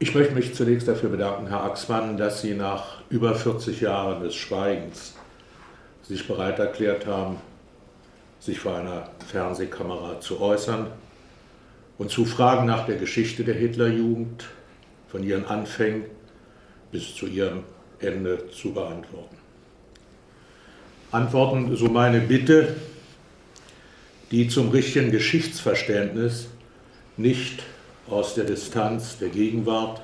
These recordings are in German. Ich möchte mich zunächst dafür bedanken, Herr Axmann, dass Sie nach über 40 Jahren des Schweigens sich bereit erklärt haben, sich vor einer Fernsehkamera zu äußern und zu Fragen nach der Geschichte der Hitlerjugend, von ihren Anfängen bis zu ihrem Ende zu beantworten. Antworten, so meine Bitte, die zum richtigen Geschichtsverständnis nicht aus der Distanz der Gegenwart,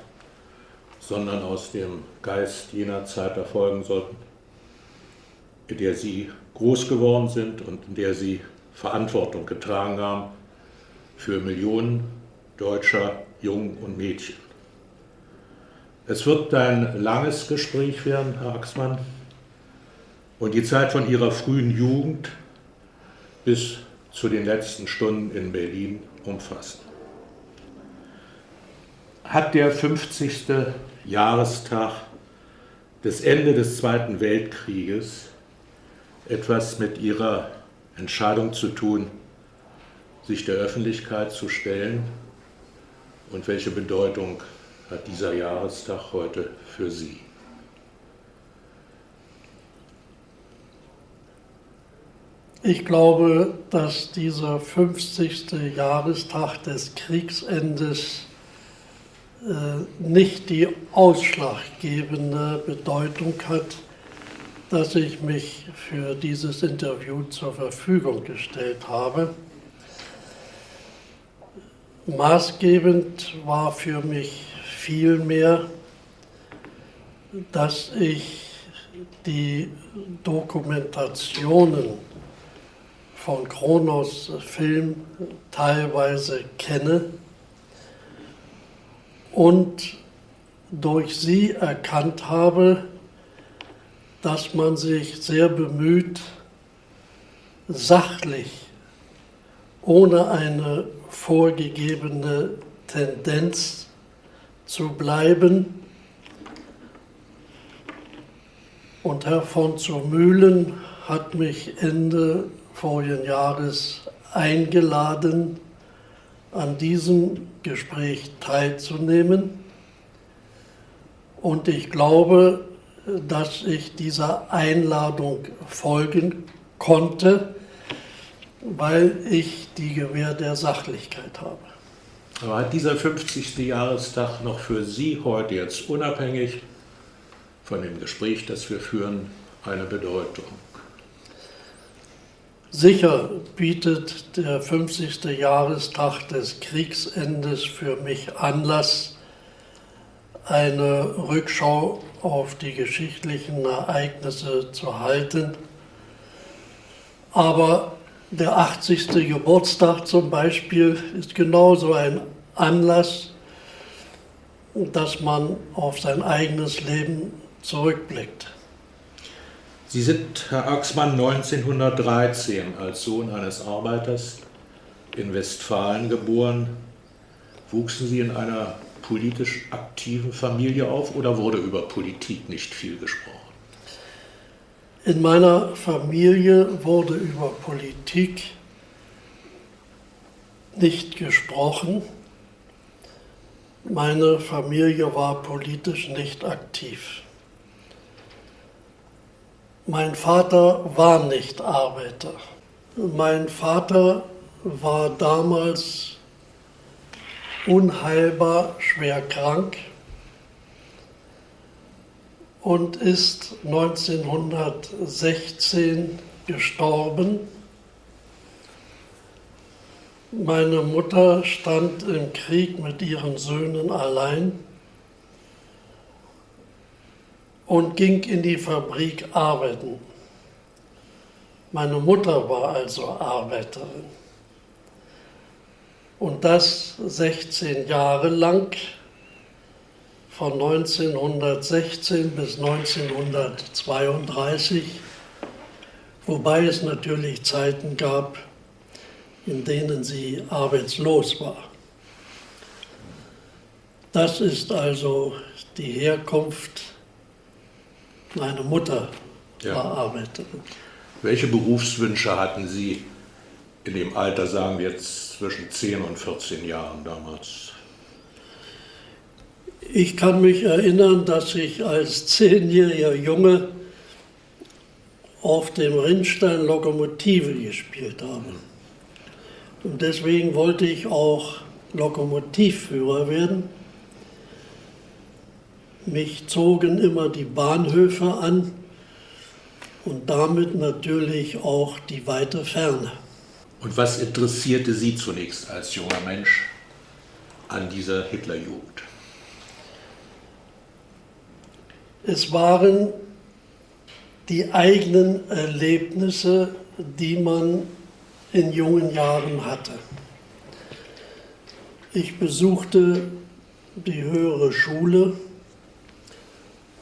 sondern aus dem Geist jener Zeit erfolgen sollten, in der Sie groß geworden sind und in der Sie Verantwortung getragen haben für Millionen deutscher Jungen und Mädchen. Es wird ein langes Gespräch werden, Herr Axmann, und die Zeit von Ihrer frühen Jugend bis zu den letzten Stunden in Berlin umfassen. Hat der 50. Jahrestag des Ende des Zweiten Weltkrieges etwas mit Ihrer Entscheidung zu tun, sich der Öffentlichkeit zu stellen? Und welche Bedeutung hat dieser Jahrestag heute für Sie? Ich glaube, dass dieser 50. Jahrestag des Kriegsendes nicht die ausschlaggebende Bedeutung hat, dass ich mich für dieses Interview zur Verfügung gestellt habe. Maßgebend war für mich vielmehr, dass ich die Dokumentationen von Kronos Film teilweise kenne und durch sie erkannt habe, dass man sich sehr bemüht, sachlich, ohne eine vorgegebene Tendenz zu bleiben. Und Herr von zur Mühlen hat mich Ende vorigen Jahres eingeladen, an diesem Gespräch teilzunehmen, und ich glaube, dass ich dieser Einladung folgen konnte, weil ich die Gewähr der Sachlichkeit habe. Aber hat dieser 50. Jahrestag noch für Sie heute, jetzt unabhängig von dem Gespräch, das wir führen, eine Bedeutung? Sicher bietet der 50. Jahrestag des Kriegsendes für mich Anlass, eine Rückschau auf die geschichtlichen Ereignisse zu halten. Aber der 80. Geburtstag zum Beispiel ist genauso ein Anlass, dass man auf sein eigenes Leben zurückblickt. Sie sind, Herr Axmann, 1913 als Sohn eines Arbeiters in Westfalen geboren. Wuchsen Sie in einer politisch aktiven Familie auf oder wurde über Politik nicht viel gesprochen? In meiner Familie wurde über Politik nicht gesprochen. Meine Familie war politisch nicht aktiv. Mein Vater war nicht Arbeiter. Mein Vater war damals unheilbar schwer krank und ist 1916 gestorben. Meine Mutter stand im Krieg mit ihren Söhnen allein und ging in die Fabrik arbeiten. Meine Mutter war also Arbeiterin. Und das 16 Jahre lang, von 1916 bis 1932, wobei es natürlich Zeiten gab, in denen sie arbeitslos war. Das ist also die Herkunft. Meine Mutter war Arbeiterin. Welche Berufswünsche hatten Sie in dem Alter, sagen wir jetzt zwischen 10 und 14 Jahren damals? Ich kann mich erinnern, dass ich als 10-jähriger Junge auf dem Rinnstein Lokomotive gespielt habe. Und deswegen wollte ich auch Lokomotivführer werden. Mich zogen immer die Bahnhöfe an und damit natürlich auch die weite Ferne. Und was interessierte Sie zunächst als junger Mensch an dieser Hitlerjugend? Es waren die eigenen Erlebnisse, die man in jungen Jahren hatte. Ich besuchte die höhere Schule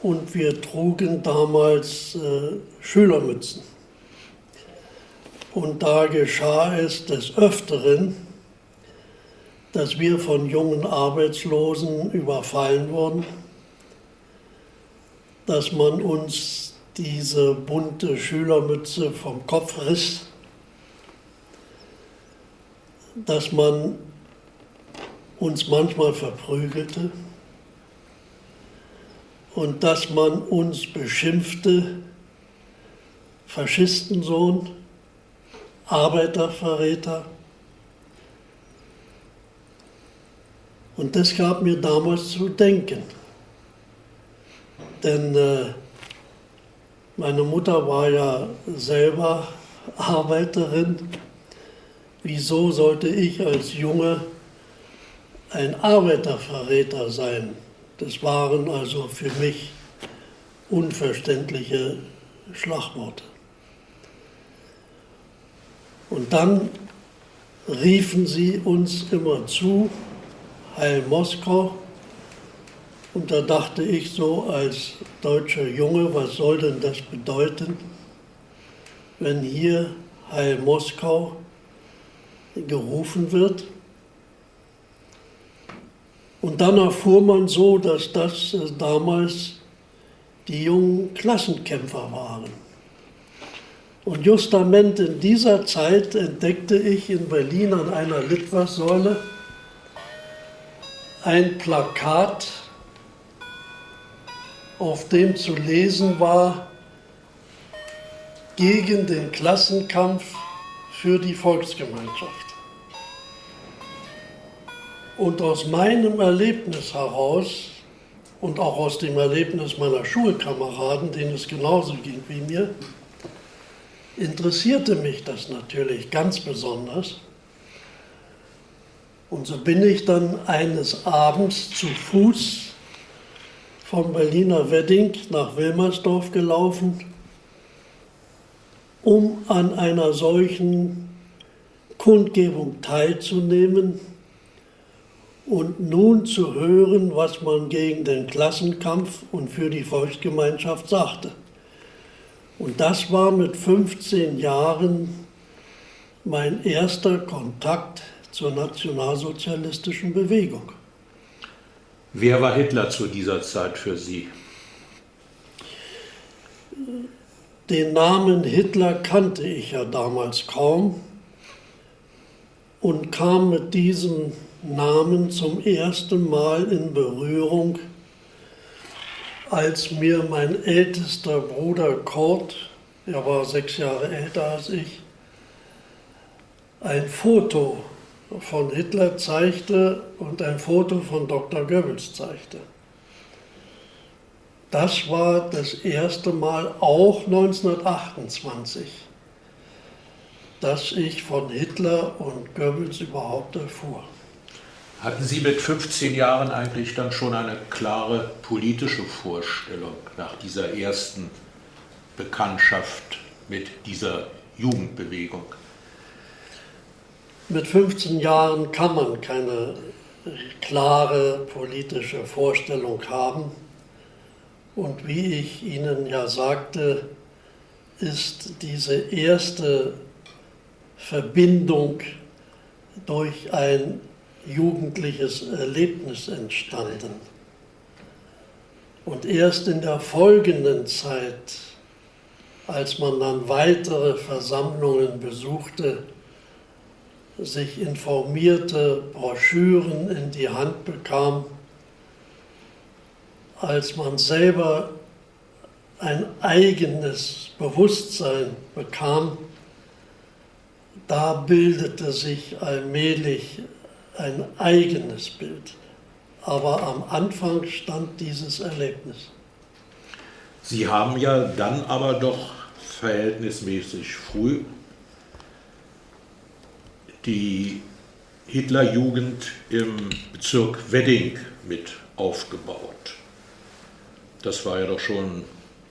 und wir trugen damals Schülermützen. Und da geschah es des Öfteren, dass wir von jungen Arbeitslosen überfallen wurden, dass man uns diese bunte Schülermütze vom Kopf riss, dass man uns manchmal verprügelte und dass man uns beschimpfte, Faschistensohn, Arbeiterverräter. Und das gab mir damals zu denken. Denn meine Mutter war ja selber Arbeiterin. Wieso sollte ich als Junge ein Arbeiterverräter sein? Das waren also für mich unverständliche Schlagworte. Und dann riefen sie uns immer zu, Heil Moskau. Und da dachte ich so als deutscher Junge, was soll denn das bedeuten, wenn hier Heil Moskau gerufen wird? Und dann erfuhr man so, dass das damals die jungen Klassenkämpfer waren. Und justament in dieser Zeit entdeckte ich in Berlin an einer Litfaßsäule ein Plakat, auf dem zu lesen war, gegen den Klassenkampf für die Volksgemeinschaft. Und aus meinem Erlebnis heraus und auch aus dem Erlebnis meiner Schulkameraden, denen es genauso ging wie mir, interessierte mich das natürlich ganz besonders. Und so bin ich dann eines Abends zu Fuß vom Berliner Wedding nach Wilmersdorf gelaufen, um an einer solchen Kundgebung teilzunehmen und nun zu hören, was man gegen den Klassenkampf und für die Volksgemeinschaft sagte. Und das war mit 15 Jahren mein erster Kontakt zur nationalsozialistischen Bewegung. Wer war Hitler zu dieser Zeit für Sie? Den Namen Hitler kannte ich ja damals kaum und kam mit diesem Namen zum ersten Mal in Berührung, als mir mein ältester Bruder Kurt, er war 6 Jahre älter als ich, ein Foto von Hitler zeigte und ein Foto von Dr. Goebbels zeigte. Das war das erste Mal, auch 1928, dass ich von Hitler und Goebbels überhaupt erfuhr. Hatten Sie mit 15 Jahren eigentlich dann schon eine klare politische Vorstellung nach dieser ersten Bekanntschaft mit dieser Jugendbewegung? Mit 15 Jahren kann man keine klare politische Vorstellung haben. Und wie ich Ihnen ja sagte, ist diese erste Verbindung durch ein jugendliches Erlebnis entstanden. Und erst in der folgenden Zeit, als man dann weitere Versammlungen besuchte, sich informierte, Broschüren in die Hand bekam, als man selber ein eigenes Bewusstsein bekam, da bildete sich allmählich ein eigenes Bild. Aber am Anfang stand dieses Erlebnis. Sie haben ja dann aber doch verhältnismäßig früh die Hitlerjugend im Bezirk Wedding mit aufgebaut. Das war ja doch schon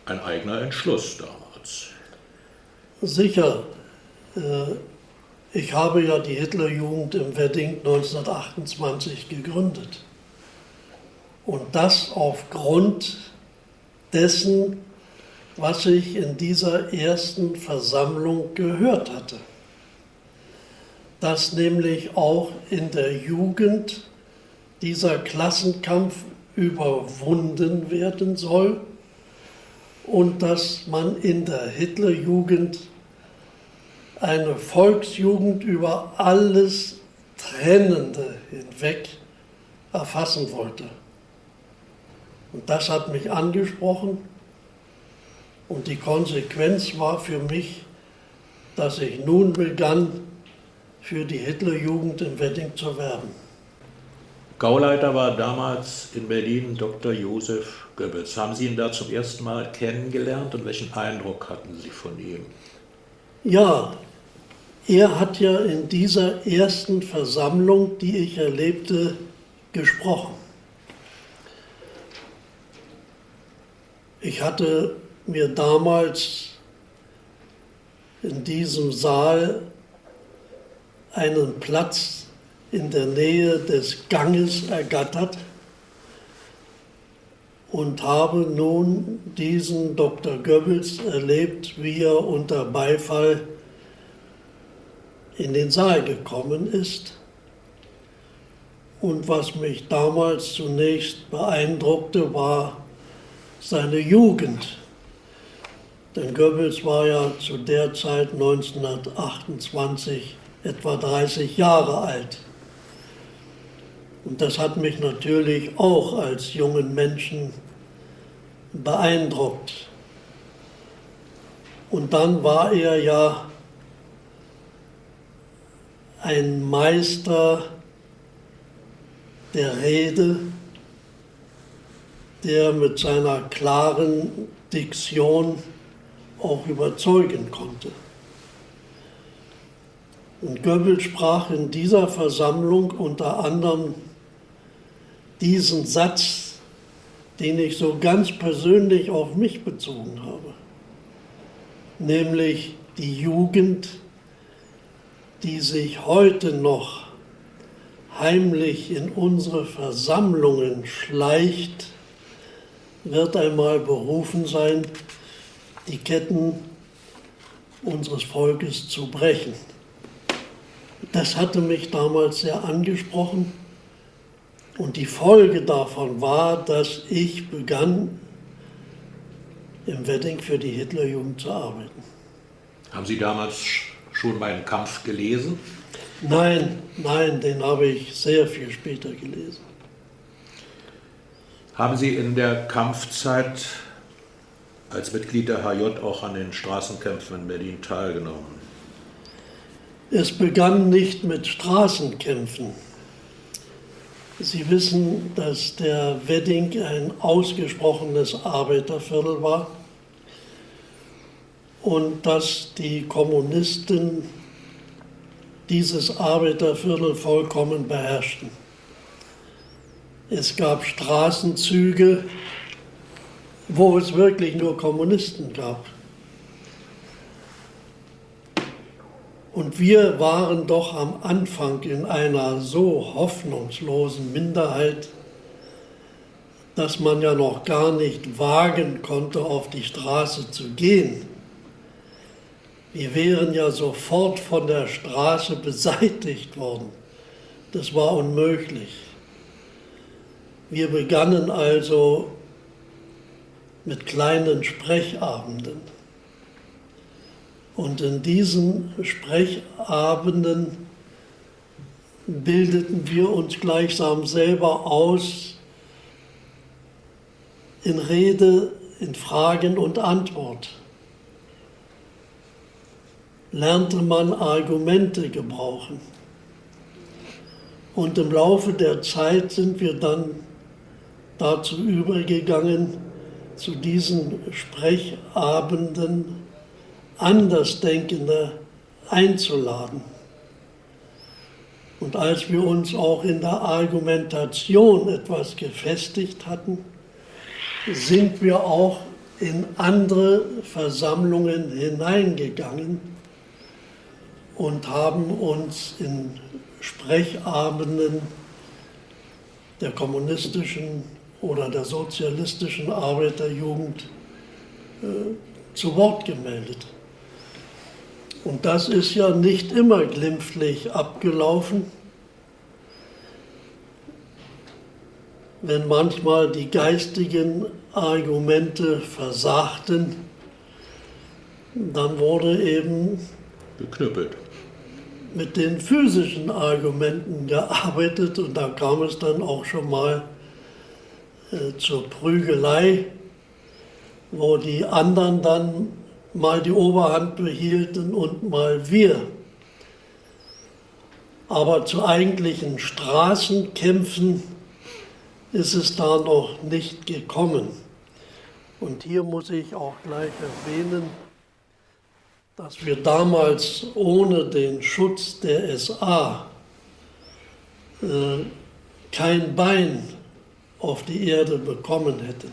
ein eigener Entschluss damals. Sicher. Ich habe ja die Hitlerjugend im Wedding 1928 gegründet. Und das aufgrund dessen, was ich in dieser ersten Versammlung gehört hatte. Dass nämlich auch in der Jugend dieser Klassenkampf überwunden werden soll und dass man in der Hitlerjugend eine Volksjugend über alles Trennende hinweg erfassen wollte. Und das hat mich angesprochen und die Konsequenz war für mich, dass ich nun begann, für die Hitlerjugend in Wedding zu werben. Gauleiter war damals in Berlin Dr. Josef Goebbels. Haben Sie ihn da zum ersten Mal kennengelernt und welchen Eindruck hatten Sie von ihm? Ja, er hat ja in dieser ersten Versammlung, die ich erlebte, gesprochen. Ich hatte mir damals in diesem Saal einen Platz in der Nähe des Ganges ergattert und habe nun diesen Dr. Goebbels erlebt, wie er unter Beifall in den Saal gekommen ist. Und was mich damals zunächst beeindruckte, war seine Jugend, denn Goebbels war ja zu der Zeit 1928 etwa 30 Jahre alt. Und das hat mich natürlich auch als jungen Menschen beeindruckt. Und dann war er ja ein Meister der Rede, der mit seiner klaren Diktion auch überzeugen konnte. Und Goebbels sprach in dieser Versammlung unter anderem diesen Satz, den ich so ganz persönlich auf mich bezogen habe, nämlich die Jugend, die sich heute noch heimlich in unsere Versammlungen schleicht, wird einmal berufen sein, die Ketten unseres Volkes zu brechen. Das hatte mich damals sehr angesprochen und die Folge davon war, dass ich begann, im Wedding für die Hitlerjugend zu arbeiten. Haben Sie damals schon meinen Kampf gelesen? Nein, den habe ich sehr viel später gelesen. Haben Sie in der Kampfzeit als Mitglied der HJ auch an den Straßenkämpfen in Berlin teilgenommen? Es begann nicht mit Straßenkämpfen. Sie wissen, dass der Wedding ein ausgesprochenes Arbeiterviertel war und dass die Kommunisten dieses Arbeiterviertel vollkommen beherrschten. Es gab Straßenzüge, wo es wirklich nur Kommunisten gab. Und wir waren doch am Anfang in einer so hoffnungslosen Minderheit, dass man ja noch gar nicht wagen konnte, auf die Straße zu gehen. Wir wären ja sofort von der Straße beseitigt worden. Das war unmöglich. Wir begannen also mit kleinen Sprechabenden. Und in diesen Sprechabenden bildeten wir uns gleichsam selber aus, in Rede, in Fragen und Antwort lernte man Argumente gebrauchen. Und im Laufe der Zeit sind wir dann dazu übergegangen, zu diesen Sprechabenden Andersdenkende einzuladen. Und als wir uns auch in der Argumentation etwas gefestigt hatten, sind wir auch in andere Versammlungen hineingegangen und haben uns in Sprechabenden der kommunistischen oder der sozialistischen Arbeiterjugend zu Wort gemeldet. Und das ist ja nicht immer glimpflich abgelaufen, wenn manchmal die geistigen Argumente versagten, dann wurde eben geknüppelt. Mit den physischen Argumenten gearbeitet und da kam es dann auch schon mal zur Prügelei, wo die anderen dann mal die Oberhand behielten und mal wir. Aber zu eigentlichen Straßenkämpfen ist es da noch nicht gekommen. Und hier muss ich auch gleich erwähnen, dass wir damals ohne den Schutz der SA kein Bein auf die Erde bekommen hätten.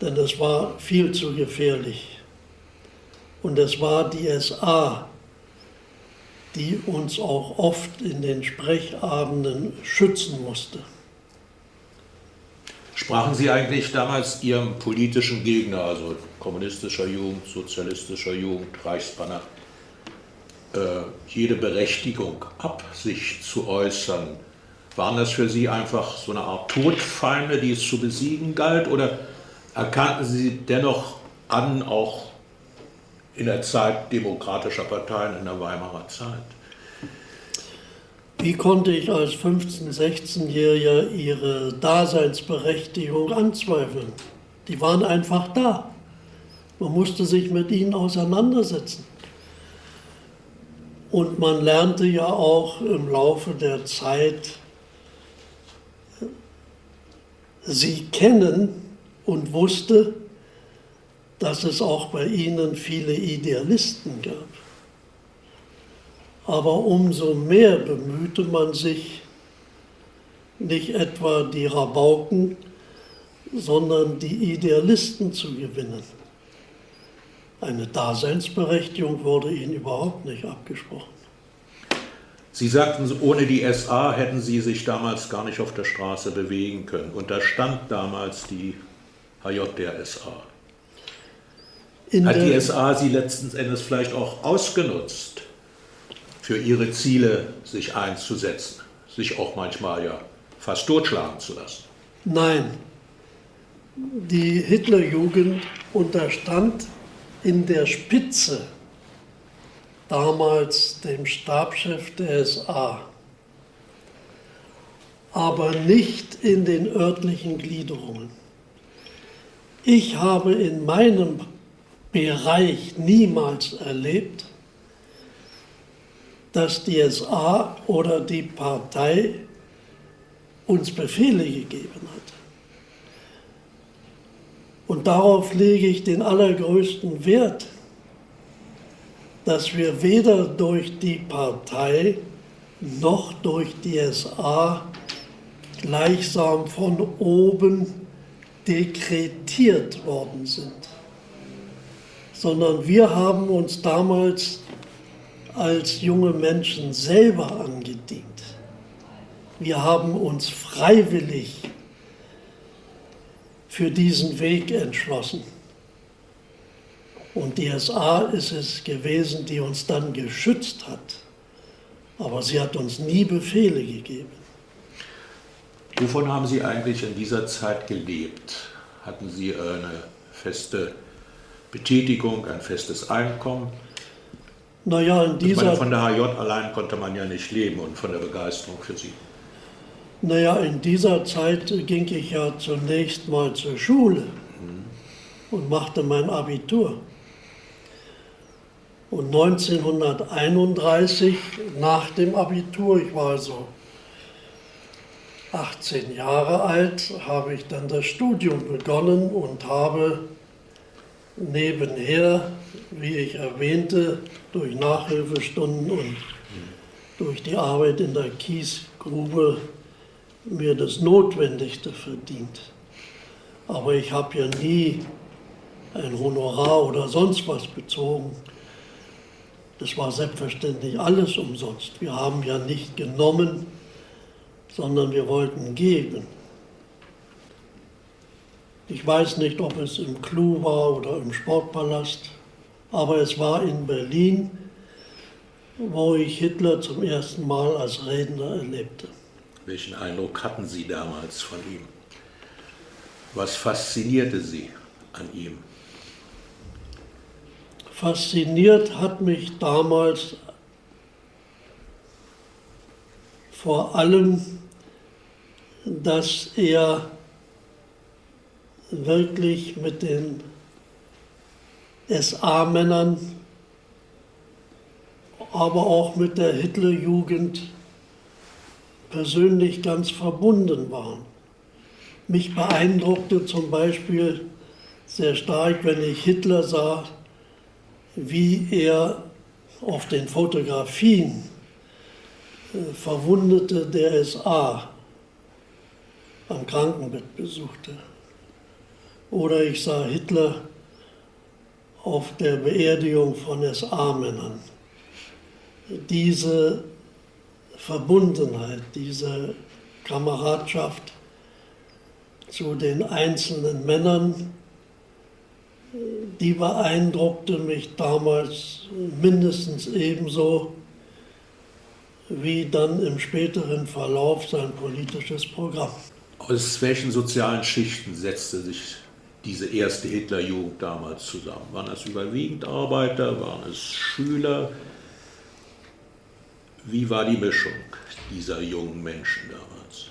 Denn es war viel zu gefährlich. Und es war die SA, die uns auch oft in den Sprechabenden schützen musste. Sprachen Sie eigentlich damals Ihrem politischen Gegner, also kommunistischer Jugend, sozialistischer Jugend, Reichsbanner, jede Berechtigung ab, sich zu äußern? Waren das für Sie einfach so eine Art Todfeinde, die es zu besiegen galt? Oder erkannten Sie dennoch an, auch in der Zeit demokratischer Parteien in der Weimarer Zeit? Wie konnte ich als 15-, 16-Jähriger ihre Daseinsberechtigung anzweifeln? Die waren einfach da. Man musste sich mit ihnen auseinandersetzen. Und man lernte ja auch im Laufe der Zeit, sie kennen und wusste, dass es auch bei ihnen viele Idealisten gab. Aber umso mehr bemühte man sich, nicht etwa die Rabauken, sondern die Idealisten zu gewinnen. Eine Daseinsberechtigung wurde ihnen überhaupt nicht abgesprochen. Sie sagten, ohne die SA hätten Sie sich damals gar nicht auf der Straße bewegen können. Und da stand damals die HJ der SA. Hat die SA Sie letzten Endes vielleicht auch ausgenutzt, für ihre Ziele sich einzusetzen, sich auch manchmal ja fast totschlagen zu lassen? Nein, die Hitlerjugend unterstand in der Spitze damals dem Stabschef der SA, aber nicht in den örtlichen Gliederungen. Ich habe in meinem Bereich niemals erlebt, dass die SA oder die Partei uns Befehle gegeben hat. Und darauf lege ich den allergrößten Wert, dass wir weder durch die Partei noch durch die SA gleichsam von oben dekretiert worden sind, sondern wir haben uns damals als junge Menschen selber angedient. Wir haben uns freiwillig für diesen Weg entschlossen. Und die SA ist es gewesen, die uns dann geschützt hat. Aber sie hat uns nie Befehle gegeben. Wovon haben Sie eigentlich in dieser Zeit gelebt? Hatten Sie eine feste Betätigung, ein festes Einkommen? Naja, in dieser... Von der HJ allein konnte man ja nicht leben und von der Begeisterung für sie. Naja, in dieser Zeit ging ich ja zunächst mal zur Schule und machte mein Abitur. Und 1931, nach dem Abitur, ich war also 18 Jahre alt, habe ich dann das Studium begonnen und habe nebenher, wie ich erwähnte, durch Nachhilfestunden und durch die Arbeit in der Kiesgrube mir das Notwendigste verdient. Aber ich habe ja nie ein Honorar oder sonst was bezogen. Das war selbstverständlich alles umsonst. Wir haben ja nicht genommen, sondern wir wollten geben. Ich weiß nicht, ob es im Clou war oder im Sportpalast, aber es war in Berlin, wo ich Hitler zum ersten Mal als Redner erlebte. Welchen Eindruck hatten Sie damals von ihm? Was faszinierte Sie an ihm? Fasziniert hat mich damals vor allem, dass er wirklich mit den SA-Männern, aber auch mit der Hitlerjugend persönlich ganz verbunden waren. Mich beeindruckte zum Beispiel sehr stark, wenn ich Hitler sah, wie er auf den Fotografien Verwundete der SA am Krankenbett besuchte. Oder ich sah Hitler auf der Beerdigung von SA-Männern. Diese Verbundenheit, diese Kameradschaft zu den einzelnen Männern, die beeindruckte mich damals mindestens ebenso wie dann im späteren Verlauf sein politisches Programm. Aus welchen sozialen Schichten setzte sich diese erste Hitlerjugend damals zusammen? Waren das überwiegend Arbeiter? Waren es Schüler? Wie war die Mischung dieser jungen Menschen damals?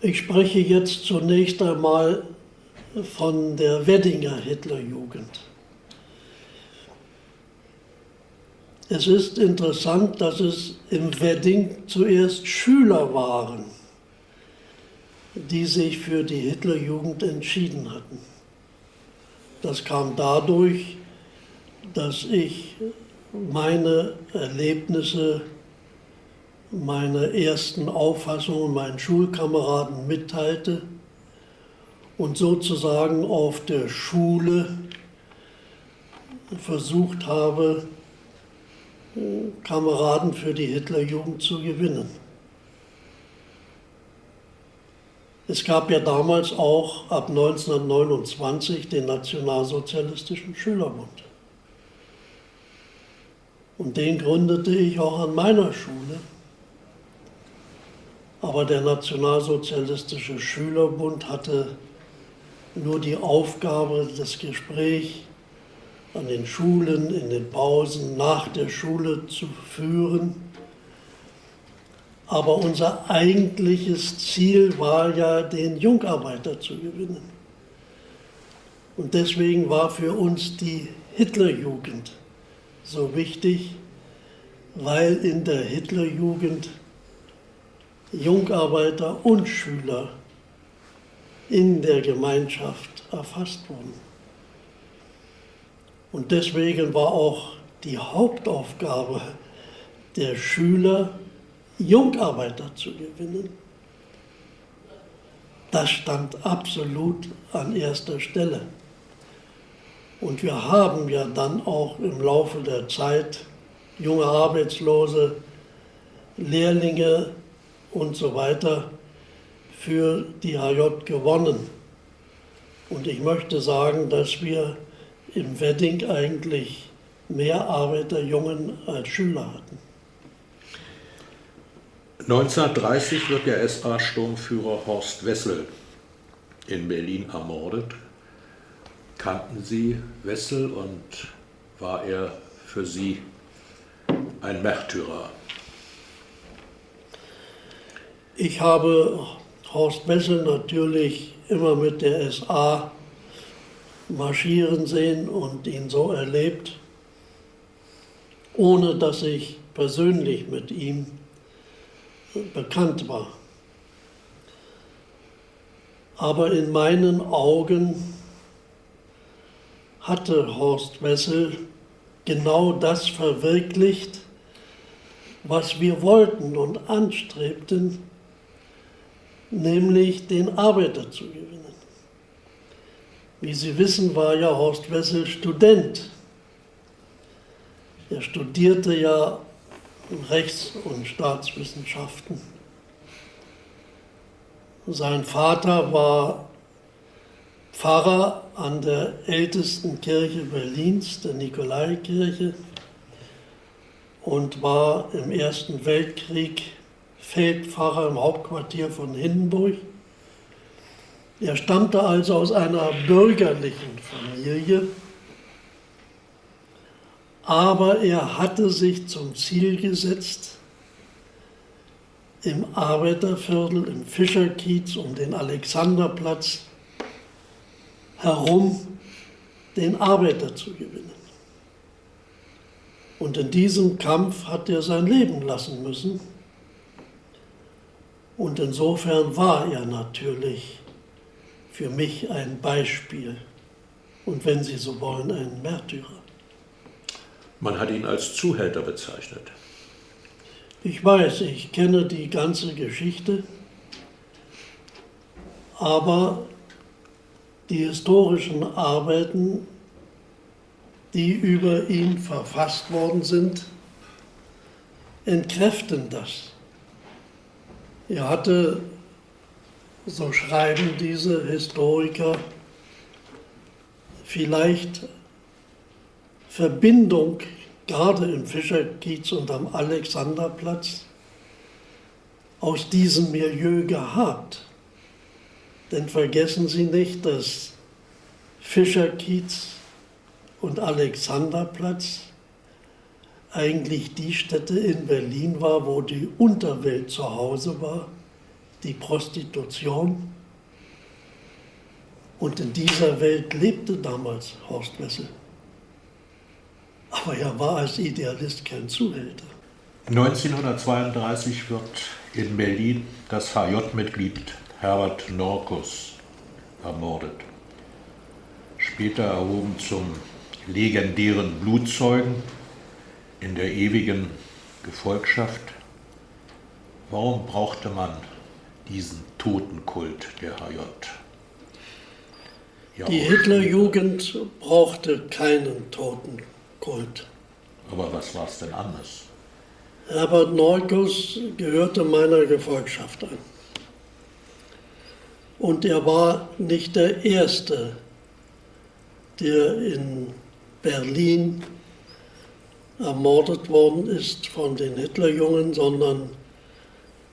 Ich spreche jetzt zunächst einmal von der Weddinger Hitlerjugend. Es ist interessant, dass es im Wedding zuerst Schüler waren, die sich für die Hitlerjugend entschieden hatten. Das kam dadurch, dass ich meine Erlebnisse, meine ersten Auffassungen meinen Schulkameraden mitteilte und sozusagen auf der Schule versucht habe, Kameraden für die Hitlerjugend zu gewinnen. Es gab ja damals auch ab 1929 den Nationalsozialistischen Schülerbund. Und den gründete ich auch an meiner Schule. Aber der Nationalsozialistische Schülerbund hatte nur die Aufgabe, das Gespräch an den Schulen, in den Pausen, nach der Schule zu führen. Aber unser eigentliches Ziel war ja, den Jungarbeiter zu gewinnen. Und deswegen war für uns die Hitlerjugend so wichtig, weil in der Hitlerjugend Jungarbeiter und Schüler in der Gemeinschaft erfasst wurden. Und deswegen war auch die Hauptaufgabe der Schüler, Jungarbeiter zu gewinnen. Das stand absolut an erster Stelle. Und wir haben ja dann auch im Laufe der Zeit junge Arbeitslose, Lehrlinge und so weiter für die HJ gewonnen. Und ich möchte sagen, dass wir im Wedding eigentlich mehr Arbeiterjungen als Schüler hatten. 1930 wird der SA-Sturmführer Horst Wessel in Berlin ermordet. Kannten Sie Wessel und war er für Sie ein Märtyrer? Ich habe Horst Wessel natürlich immer mit der SA marschieren sehen und ihn so erlebt, ohne dass ich persönlich mit ihm bekannt war. Aber in meinen Augen hatte Horst Wessel genau das verwirklicht, was wir wollten und anstrebten, nämlich den Arbeiter zu gewinnen. Wie Sie wissen, war ja Horst Wessel Student. Er studierte ja Rechts- und Staatswissenschaften. Sein Vater war Pfarrer an der ältesten Kirche Berlins, der Nikolaikirche, und war im Ersten Weltkrieg Feldpfarrer im Hauptquartier von Hindenburg. Er stammte also aus einer bürgerlichen Familie, aber er hatte sich zum Ziel gesetzt, im Arbeiterviertel, im Fischerkiez um den Alexanderplatz herum den Arbeiter zu gewinnen. Und in diesem Kampf hat er sein Leben lassen müssen. Und insofern war er natürlich für mich ein Beispiel und, wenn Sie so wollen, ein Märtyrer. Man hat ihn als Zuhälter bezeichnet. Ich weiß, ich kenne die ganze Geschichte, aber die historischen Arbeiten, die über ihn verfasst worden sind, entkräften das. Er hatte, so schreiben diese Historiker, vielleicht Verbindung, gerade im Fischerkiez und am Alexanderplatz, aus diesem Milieu gehabt. Denn vergessen Sie nicht, dass Fischerkiez und Alexanderplatz eigentlich die Stätte in Berlin war, wo die Unterwelt zu Hause war, die Prostitution. Und in dieser Welt lebte damals Horst Wessel. Aber er war als Idealist kein Zuhälter. 1932 wird in Berlin das HJ-Mitglied Herbert Norkus ermordet. Später erhoben zum legendären Blutzeugen in der ewigen Gefolgschaft. Warum brauchte man diesen Totenkult der HJ? Ja, die Hitlerjugend brauchte keinen Totenkult. Aber was war es denn anders? Herbert Norkus gehörte meiner Gefolgschaft an. Und er war nicht der Erste, der in Berlin ermordet worden ist von den Hitlerjungen, sondern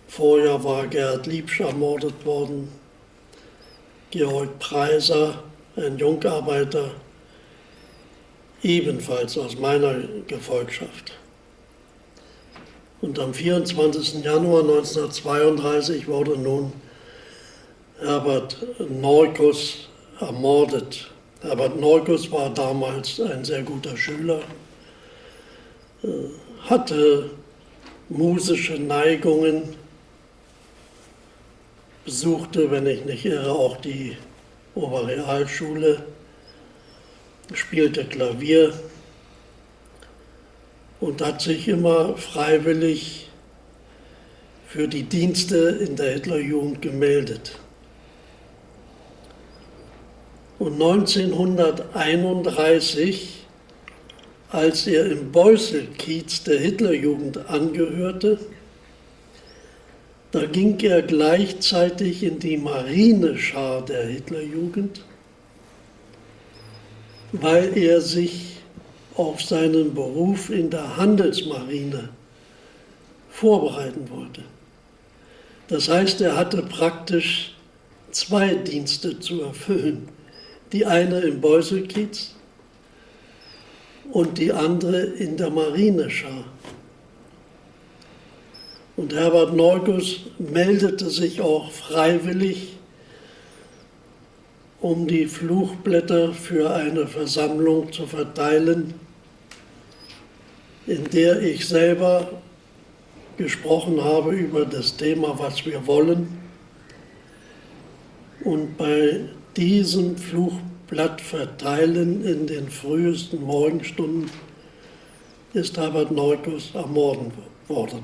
vorher war Gerhard Liebsch ermordet worden, Georg Preiser, ein Jungarbeiter, ebenfalls aus meiner Gefolgschaft. Und am 24. Januar 1932 wurde nun Herbert Norkus ermordet. Herbert Norkus war damals ein sehr guter Schüler, hatte musische Neigungen, besuchte, wenn ich nicht irre, auch die Oberrealschule, spielte Klavier und hat sich immer freiwillig für die Dienste in der Hitlerjugend gemeldet. Und 1931, als er im Beuselkiez der Hitlerjugend angehörte, da ging er gleichzeitig in die Marineschar der Hitlerjugend, weil er sich auf seinen Beruf in der Handelsmarine vorbereiten wollte. Das heißt, er hatte praktisch zwei Dienste zu erfüllen. Die eine im Beuselkiez und die andere in der Marineschar. Und Herbert Norkus meldete sich auch freiwillig, um die Fluchblätter für eine Versammlung zu verteilen, in der ich selber gesprochen habe über das Thema, was wir wollen. Und bei diesem Fluchblattverteilen in den frühesten Morgenstunden ist Herbert Norkus ermordet worden.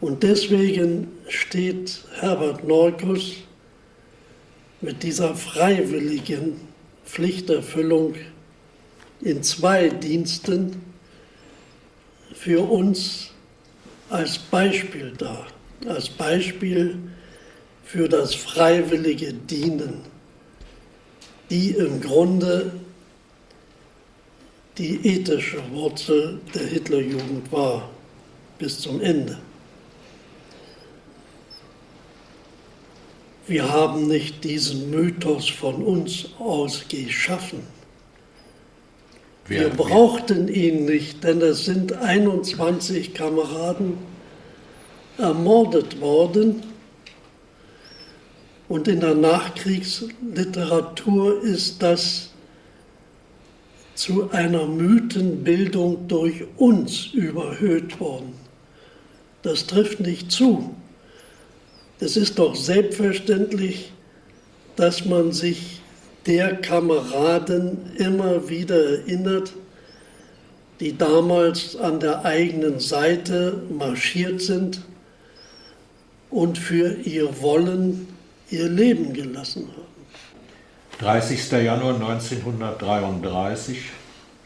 Und deswegen steht Herbert Norkus mit dieser freiwilligen Pflichterfüllung in zwei Diensten für uns als Beispiel da, als Beispiel für das freiwillige Dienen, die im Grunde die ethische Wurzel der Hitlerjugend war, bis zum Ende. Wir haben nicht diesen Mythos von uns aus geschaffen. Wir brauchten ihn nicht, denn es sind 21 Kameraden ermordet worden. Und in der Nachkriegsliteratur ist das zu einer Mythenbildung durch uns überhöht worden. Das trifft nicht zu. Es ist doch selbstverständlich, dass man sich der Kameraden immer wieder erinnert, die damals an der eigenen Seite marschiert sind und für ihr Wollen ihr Leben gelassen haben. 30. Januar 1933,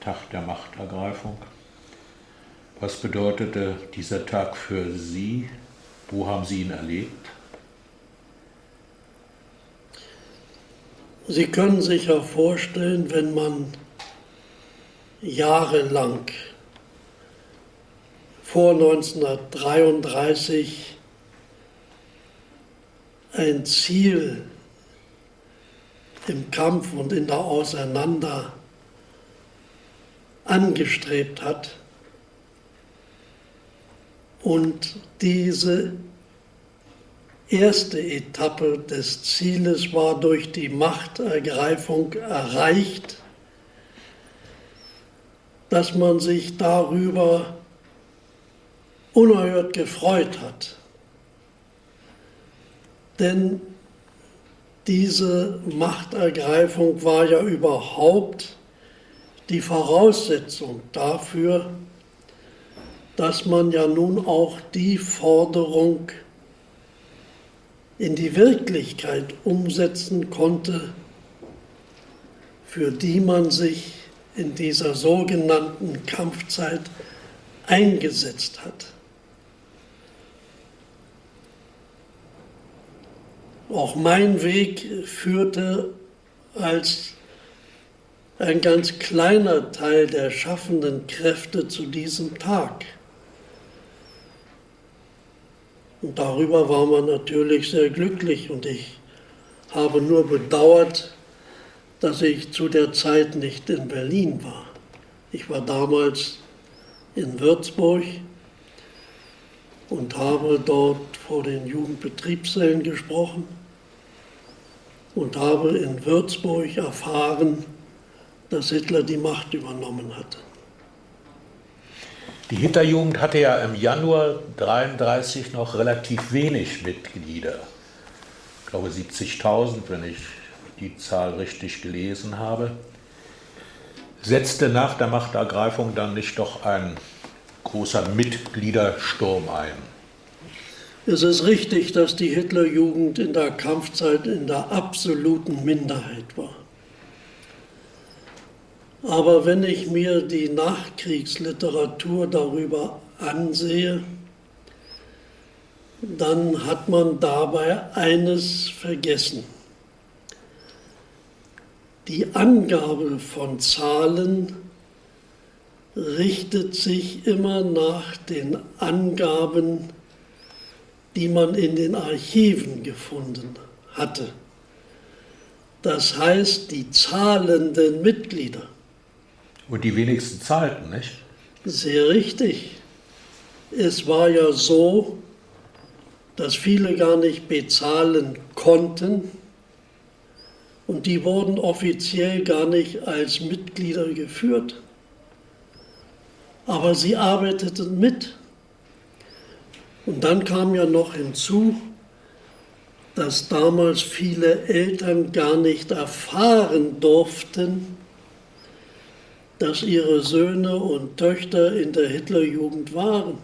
Tag der Machtergreifung. Was bedeutete dieser Tag für Sie? Wo haben Sie ihn erlebt? Sie können sich ja vorstellen, wenn man jahrelang vor 1933 ein Ziel im Kampf und in der Auseinander angestrebt hat und diese erste Etappe des Zieles war durch die Machtergreifung erreicht, dass man sich darüber unerhört gefreut hat. Denn diese Machtergreifung war ja überhaupt die Voraussetzung dafür, dass man ja nun auch die Forderung in die Wirklichkeit umsetzen konnte, für die man sich in dieser sogenannten Kampfzeit eingesetzt hat. Auch mein Weg führte als ein ganz kleiner Teil der schaffenden Kräfte zu diesem Tag. Und darüber war man natürlich sehr glücklich und ich habe nur bedauert, dass ich zu der Zeit nicht in Berlin war. Ich war damals in Würzburg und habe dort vor den Jugendbetriebsstellen gesprochen und habe in Würzburg erfahren, dass Hitler die Macht übernommen hatte. Die Hitlerjugend hatte ja im Januar 1933 noch relativ wenig Mitglieder. Ich glaube 70.000, wenn ich die Zahl richtig gelesen habe. Setzte nach der Machtergreifung dann nicht doch ein großer Mitgliedersturm ein? Es ist richtig, dass die Hitlerjugend in der Kampfzeit in der absoluten Minderheit war. Aber wenn ich mir die Nachkriegsliteratur darüber ansehe, dann hat man dabei eines vergessen. Die Angabe von Zahlen richtet sich immer nach den Angaben, die man in den Archiven gefunden hatte. Das heißt, die zahlenden Mitglieder. Und die wenigsten zahlten, nicht? Sehr richtig. Es war ja so, dass viele gar nicht bezahlen konnten und die wurden offiziell gar nicht als Mitglieder geführt. Aber sie arbeiteten mit. Und dann kam ja noch hinzu, dass damals viele Eltern gar nicht erfahren durften, dass ihre Söhne und Töchter in der Hitlerjugend waren.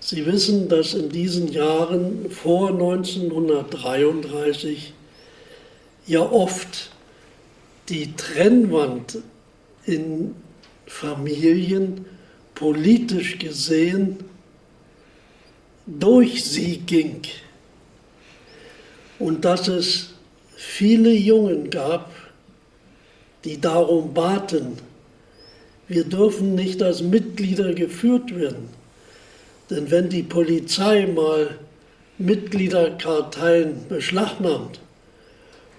Sie wissen, dass in diesen Jahren vor 1933 ja oft die Trennwand in Familien politisch gesehen durch sie ging. Und dass es viele Jungen gab, die darum baten, wir dürfen nicht als Mitglieder geführt werden. Denn wenn die Polizei mal Mitgliederkarteien beschlagnahmt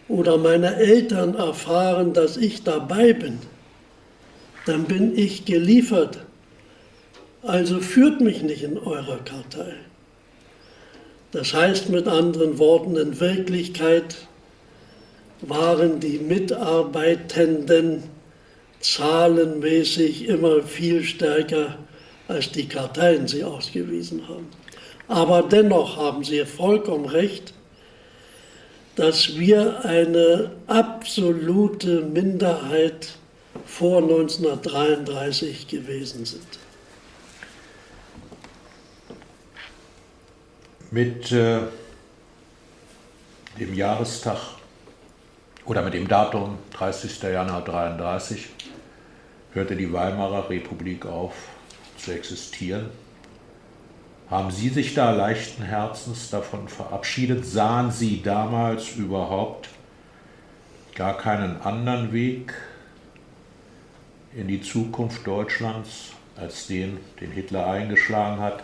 oder meine Eltern erfahren, dass ich dabei bin, dann bin ich geliefert. Also führt mich nicht in eurer Kartei. Das heißt mit anderen Worten, in Wirklichkeit waren die Mitarbeitenden zahlenmäßig immer viel stärker, als die Karteien sie ausgewiesen haben. Aber dennoch haben Sie vollkommen recht, dass wir eine absolute Minderheit vor 1933 gewesen sind. Mit dem Jahrestag oder mit dem Datum 30. Januar 1933 hörte die Weimarer Republik auf zu existieren. Haben Sie sich da leichten Herzens davon verabschiedet? Sahen Sie damals überhaupt gar keinen anderen Weg in die Zukunft Deutschlands als den, den Hitler eingeschlagen hat?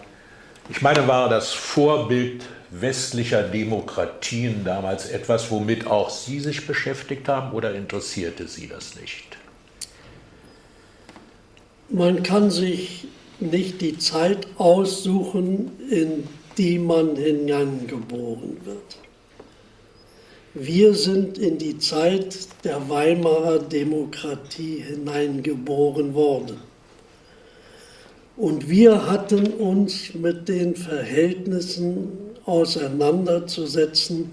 Ich meine, war das Vorbild westlicher Demokratien damals etwas, womit auch Sie sich beschäftigt haben, oder interessierte Sie das nicht? Man kann sich nicht die Zeit aussuchen, in die man hineingeboren wird. Wir sind in die Zeit der Weimarer Demokratie hineingeboren worden. Und wir hatten uns mit den Verhältnissen auseinanderzusetzen,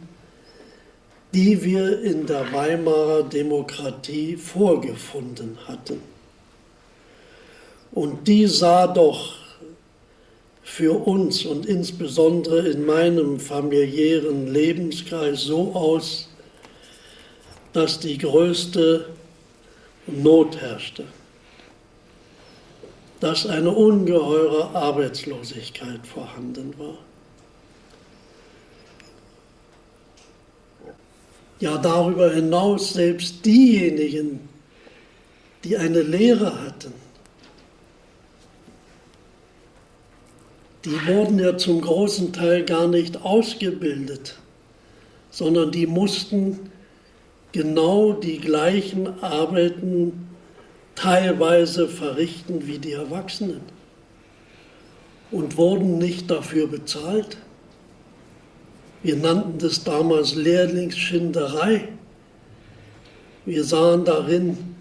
die wir in der Weimarer Demokratie vorgefunden hatten. Und die sah doch für uns und insbesondere in meinem familiären Lebenskreis so aus, dass die größte Not herrschte. Dass eine ungeheure Arbeitslosigkeit vorhanden war. Ja, darüber hinaus selbst diejenigen, die eine Lehre hatten, die wurden ja zum großen Teil gar nicht ausgebildet, sondern die mussten genau die gleichen Arbeiten teilweise verrichten wie die Erwachsenen und wurden nicht dafür bezahlt. Wir nannten das damals Lehrlingsschinderei. Wir sahen darin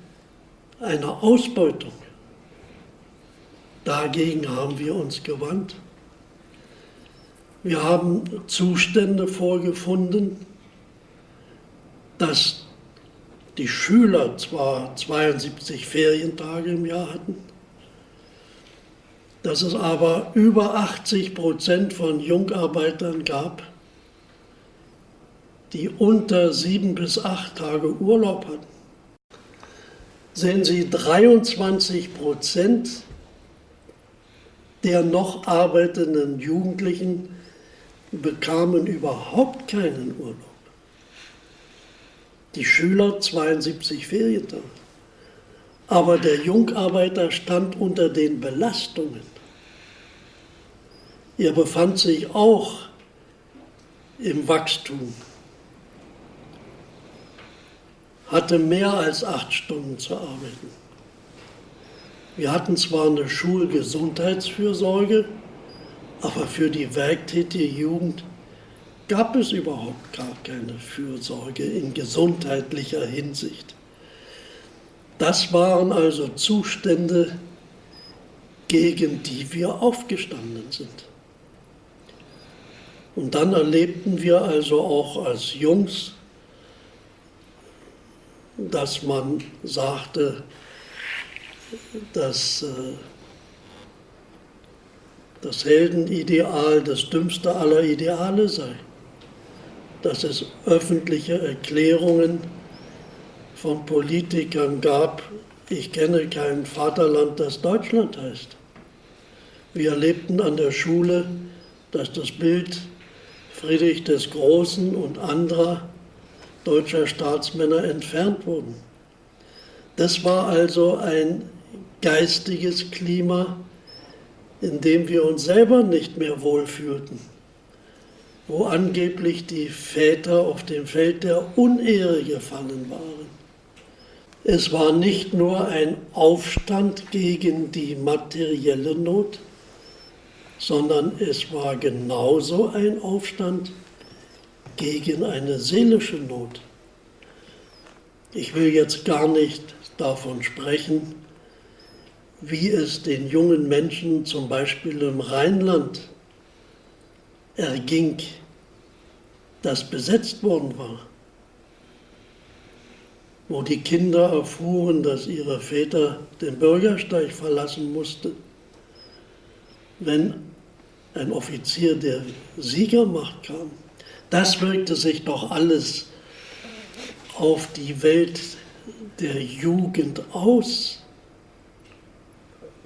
eine Ausbeutung. Dagegen haben wir uns gewandt. Wir haben Zustände vorgefunden, dass die Schüler zwar 72 Ferientage im Jahr hatten, dass es aber über 80% von Jungarbeitern gab, die unter 7 bis 8 Tage Urlaub hatten. Sehen Sie, 23% der noch arbeitenden Jugendlichen bekamen überhaupt keinen Urlaub. Die Schüler 72 Ferientage. Aber der Jungarbeiter stand unter den Belastungen. Er befand sich auch im Wachstum. Hatte mehr als 8 Stunden zu arbeiten. Wir hatten zwar eine Schulgesundheitsfürsorge, aber für die werktätige Jugend gab es überhaupt gar keine Fürsorge in gesundheitlicher Hinsicht. Das waren also Zustände, gegen die wir aufgestanden sind. Und dann erlebten wir also auch als Jungs, dass man sagte, dass das Heldenideal das dümmste aller Ideale sei, dass es öffentliche Erklärungen von Politikern gab, ich kenne kein Vaterland, das Deutschland heißt. Wir erlebten an der Schule, dass das Bild Friedrich des Großen und anderer deutscher Staatsmänner entfernt wurden. Das war also ein geistiges Klima, in dem wir uns selber nicht mehr wohlfühlten, wo angeblich die Väter auf dem Feld der Unehre gefallen waren. Es war nicht nur ein Aufstand gegen die materielle Not, sondern es war genauso ein Aufstand gegen eine seelische Not. Ich will jetzt gar nicht davon sprechen, wie es den jungen Menschen zum Beispiel im Rheinland erging, das besetzt worden war, wo die Kinder erfuhren, dass ihre Väter den Bürgersteig verlassen mussten, wenn ein Offizier der Siegermacht kam. Das wirkte sich doch alles auf die Welt der Jugend aus.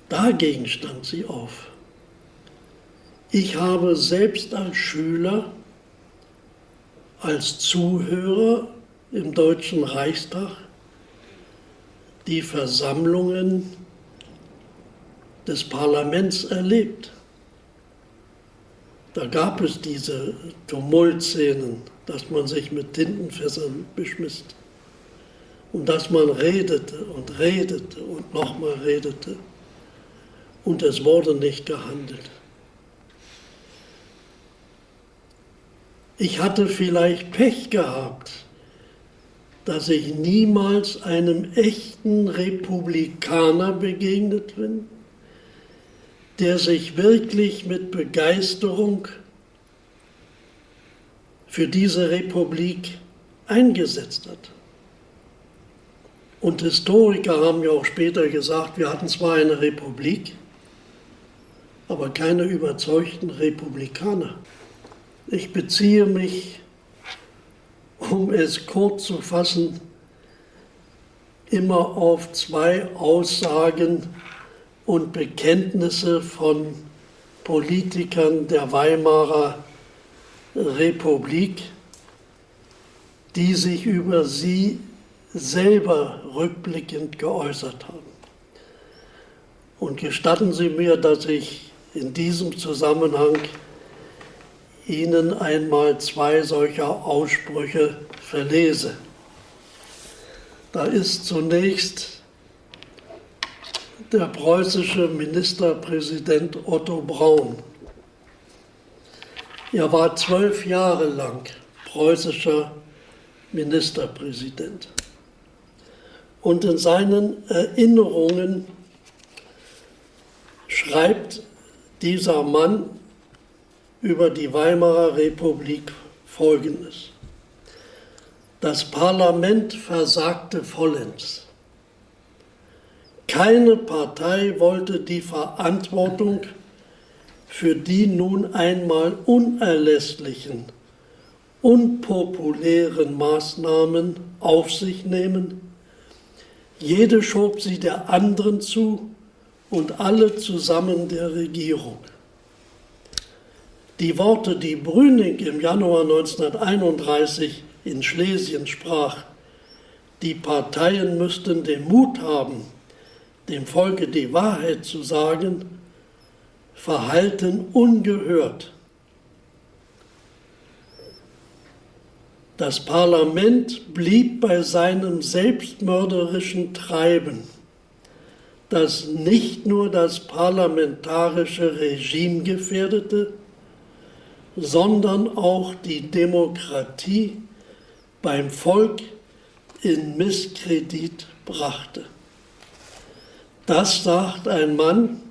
Dagegen stand sie auf. Ich habe selbst als Schüler, als Zuhörer im Deutschen Reichstag die Versammlungen des Parlaments erlebt. Da gab es diese Tumultszenen, dass man sich mit Tintenfässern beschmiss und dass man redete und nochmal redete. Und es wurde nicht gehandelt. Ich hatte vielleicht Pech gehabt, dass ich niemals einem echten Republikaner begegnet bin, der sich wirklich mit Begeisterung für diese Republik eingesetzt hat. Und Historiker haben ja auch später gesagt, wir hatten zwar eine Republik, aber keine überzeugten Republikaner. Ich beziehe mich, um es kurz zu fassen, immer auf zwei Aussagen und Bekenntnisse von Politikern der Weimarer Republik, die sich über sie selber rückblickend geäußert haben. Und gestatten Sie mir, dass ich in diesem Zusammenhang Ihnen einmal zwei solcher Aussprüche verlese. Da ist zunächst der preußische Ministerpräsident Otto Braun. Er war 12 Jahre lang preußischer Ministerpräsident. Und in seinen Erinnerungen schreibt dieser Mann über die Weimarer Republik Folgendes. Das Parlament versagte vollends. Keine Partei wollte die Verantwortung für die nun einmal unerlässlichen, unpopulären Maßnahmen auf sich nehmen. Jede schob sie der anderen zu und alle zusammen der Regierung. Die Worte, die Brüning im Januar 1931 in Schlesien sprach, die Parteien müssten den Mut haben, dem Volke die Wahrheit zu sagen, verhalten ungehört. Das Parlament blieb bei seinem selbstmörderischen Treiben. das nicht nur das parlamentarische Regime gefährdete, sondern auch die Demokratie beim Volk in Misskredit brachte. Das sagt ein Mann,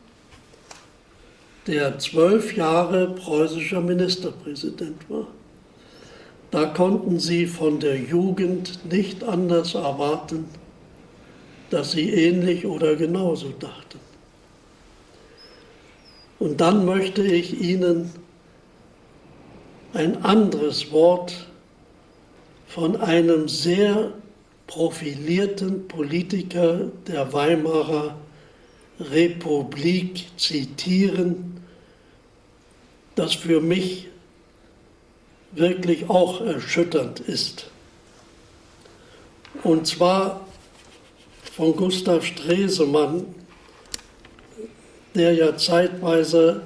der 12 Jahre preußischer Ministerpräsident war. Da konnten sie von der Jugend nicht anders erwarten, dass sie ähnlich oder genauso dachten. Und dann möchte ich Ihnen ein anderes Wort von einem sehr profilierten Politiker der Weimarer Republik zitieren, das für mich wirklich auch erschütternd ist. Und zwar von Gustav Stresemann, der ja zeitweise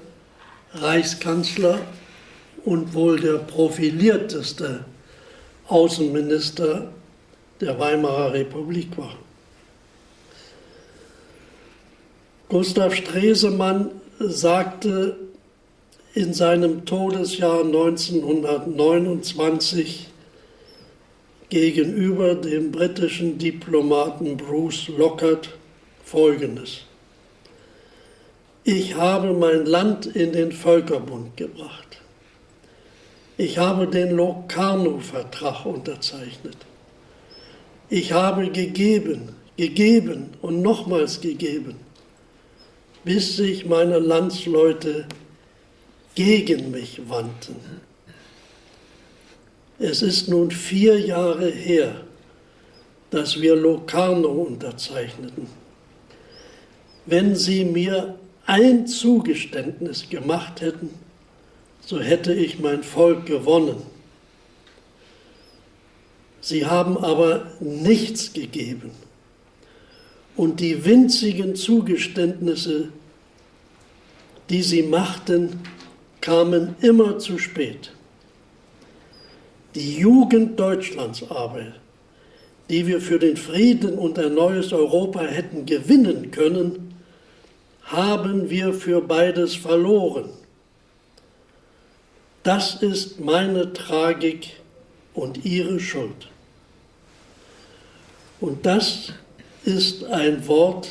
Reichskanzler und wohl der profilierteste Außenminister der Weimarer Republik war. Gustav Stresemann sagte in seinem Todesjahr 1929 gegenüber dem britischen Diplomaten Bruce Lockhart Folgendes: Ich habe mein Land in den Völkerbund gebracht. Ich habe den Locarno-Vertrag unterzeichnet. Ich habe gegeben, gegeben und nochmals gegeben, bis sich meine Landsleute gegen mich wandten. Es ist nun 4 Jahre her, dass wir Locarno unterzeichneten. Wenn Sie mir ein Zugeständnis gemacht hätten, so hätte ich mein Volk gewonnen. Sie haben aber nichts gegeben. Und die winzigen Zugeständnisse, die sie machten, kamen immer zu spät. Die Jugend Deutschlands aber, die wir für den Frieden und ein neues Europa hätten gewinnen können, haben wir für beides verloren. Das ist meine Tragik und Ihre Schuld. Und das ist ein Wort,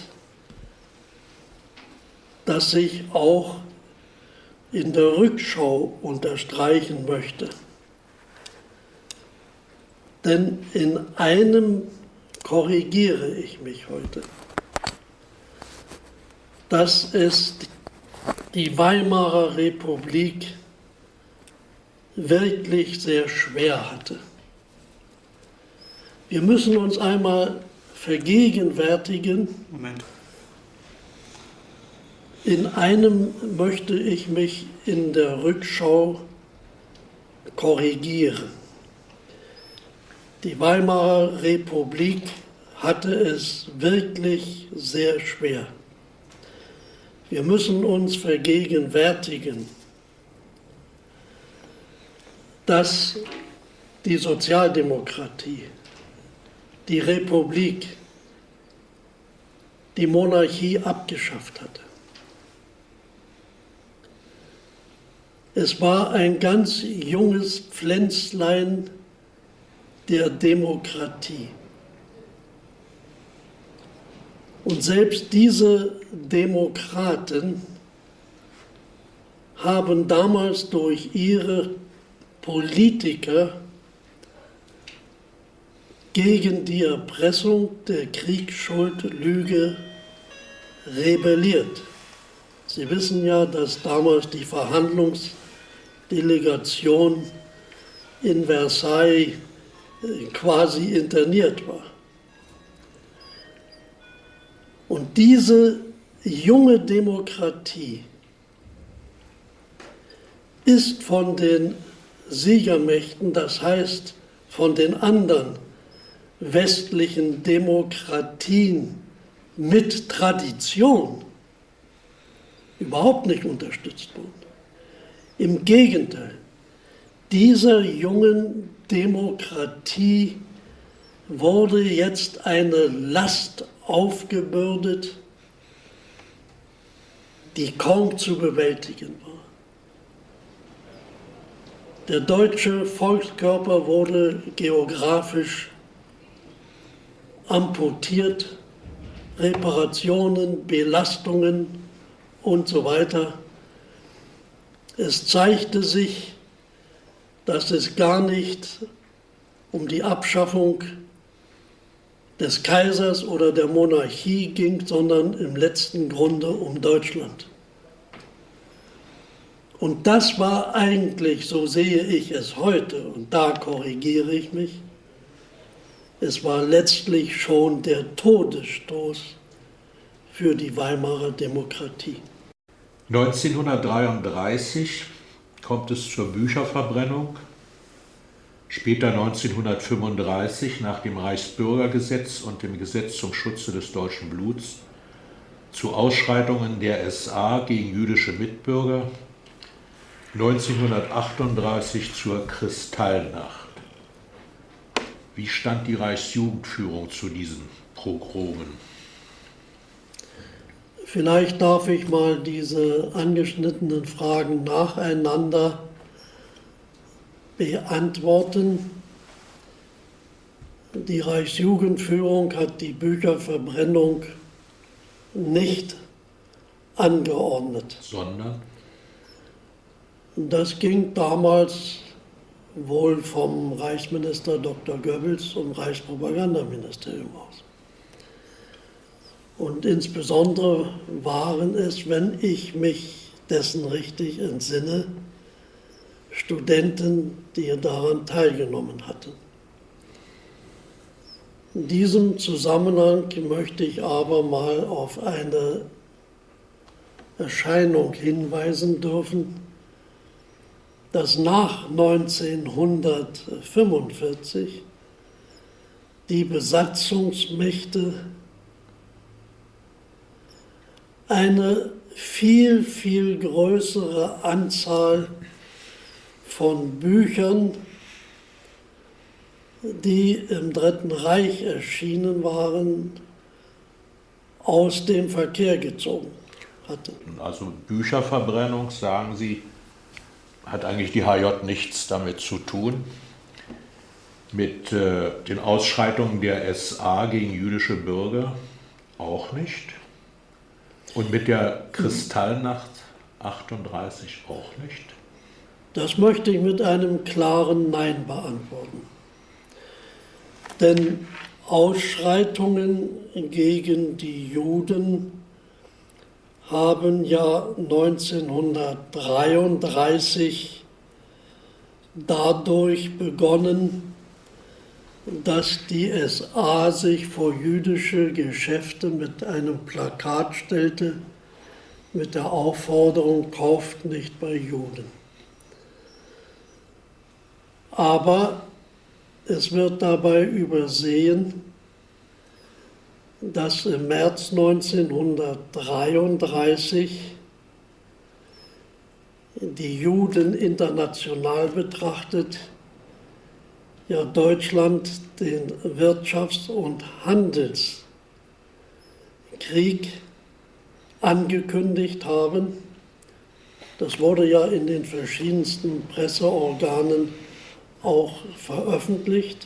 das ich auch in der Rückschau unterstreichen möchte. Denn in einem korrigiere ich mich heute, dass es die Weimarer Republik wirklich sehr schwer hatte. Wir müssen uns einmal vergegenwärtigen. Moment. In einem möchte ich mich in der Rückschau korrigieren. Die Weimarer Republik hatte es wirklich sehr schwer. Wir müssen uns vergegenwärtigen, dass die Sozialdemokratie, die Republik, die Monarchie abgeschafft hatte. Es war ein ganz junges Pflänzlein der Demokratie. Und selbst diese Demokraten haben damals durch ihre Politiker gegen die Erpressung der Kriegsschuld-Lüge rebelliert. Sie wissen ja, dass damals die Verhandlungsdelegation in Versailles quasi interniert war. Und diese junge Demokratie ist von den Siegermächten, das heißt von den anderen westlichen Demokratien mit Tradition, überhaupt nicht unterstützt worden. Im Gegenteil, dieser jungen Demokratie wurde jetzt eine Last aufgebürdet, die kaum zu bewältigen war. Der deutsche Volkskörper wurde geografisch amputiert, Reparationen, Belastungen und so weiter. Es zeigte sich, dass es gar nicht um die Abschaffung des Kaisers oder der Monarchie ging, sondern im letzten Grunde um Deutschland. Und das war eigentlich, so sehe ich es heute, und da korrigiere ich mich, es war letztlich schon der Todesstoß für die Weimarer Demokratie. 1933 kommt es zur Bücherverbrennung. Später 1935 nach dem Reichsbürgergesetz und dem Gesetz zum Schutze des deutschen Bluts zu Ausschreitungen der SA gegen jüdische Mitbürger. 1938 zur Kristallnacht. Wie stand die Reichsjugendführung zu diesen Pogromen? Vielleicht darf ich mal diese angeschnittenen Fragen nacheinander beantworten. Die Reichsjugendführung hat die Bücherverbrennung nicht angeordnet. Sondern? Das ging damals wohl vom Reichsminister Dr. Goebbels und Reichspropagandaministerium aus. Und insbesondere waren es, wenn ich mich dessen richtig entsinne, Studenten, die daran teilgenommen hatten. In diesem Zusammenhang möchte ich aber mal auf eine Erscheinung hinweisen dürfen, dass nach 1945 die Besatzungsmächte eine viel, viel größere Anzahl von Büchern, die im Dritten Reich erschienen waren, aus dem Verkehr gezogen hatte. Also Bücherverbrennung, sagen Sie, hat eigentlich die HJ nichts damit zu tun, mit den Ausschreitungen der SA gegen jüdische Bürger auch nicht und mit der Kristallnacht 38 auch nicht. Das möchte ich mit einem klaren Nein beantworten. Denn Ausschreitungen gegen die Juden haben ja 1933 dadurch begonnen, dass die SA sich vor jüdische Geschäfte mit einem Plakat stellte, mit der Aufforderung, kauft nicht bei Juden. Aber es wird dabei übersehen, dass im März 1933 die Juden international betrachtet, ja Deutschland den Wirtschafts- und Handelskrieg angekündigt haben. Das wurde ja in den verschiedensten Presseorganen auch veröffentlicht.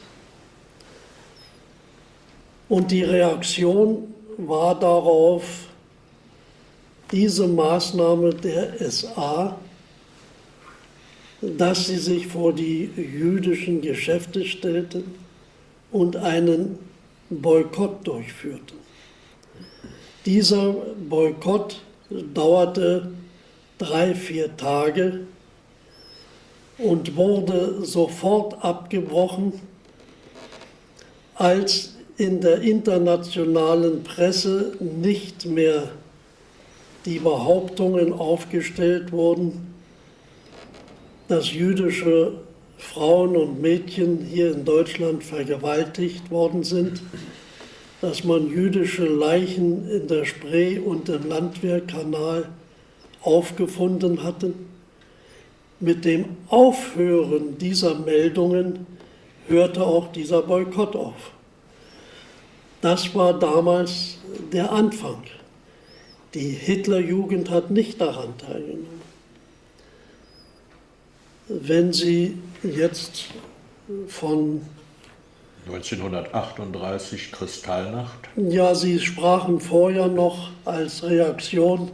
Und die Reaktion war darauf, diese Maßnahme der SA, dass sie sich vor die jüdischen Geschäfte stellten und einen Boykott durchführten. Dieser Boykott dauerte 3-4 Tage und wurde sofort abgebrochen, als in der internationalen Presse nicht mehr die Behauptungen aufgestellt wurden, dass jüdische Frauen und Mädchen hier in Deutschland vergewaltigt worden sind, dass man jüdische Leichen in der Spree und im Landwehrkanal aufgefunden hatte. Mit dem Aufhören dieser Meldungen hörte auch dieser Boykott auf. Das war damals der Anfang. Die Hitlerjugend hat nicht daran teilgenommen. Wenn Sie jetzt von 1938 Kristallnacht? Ja, Sie sprachen vorher noch als Reaktion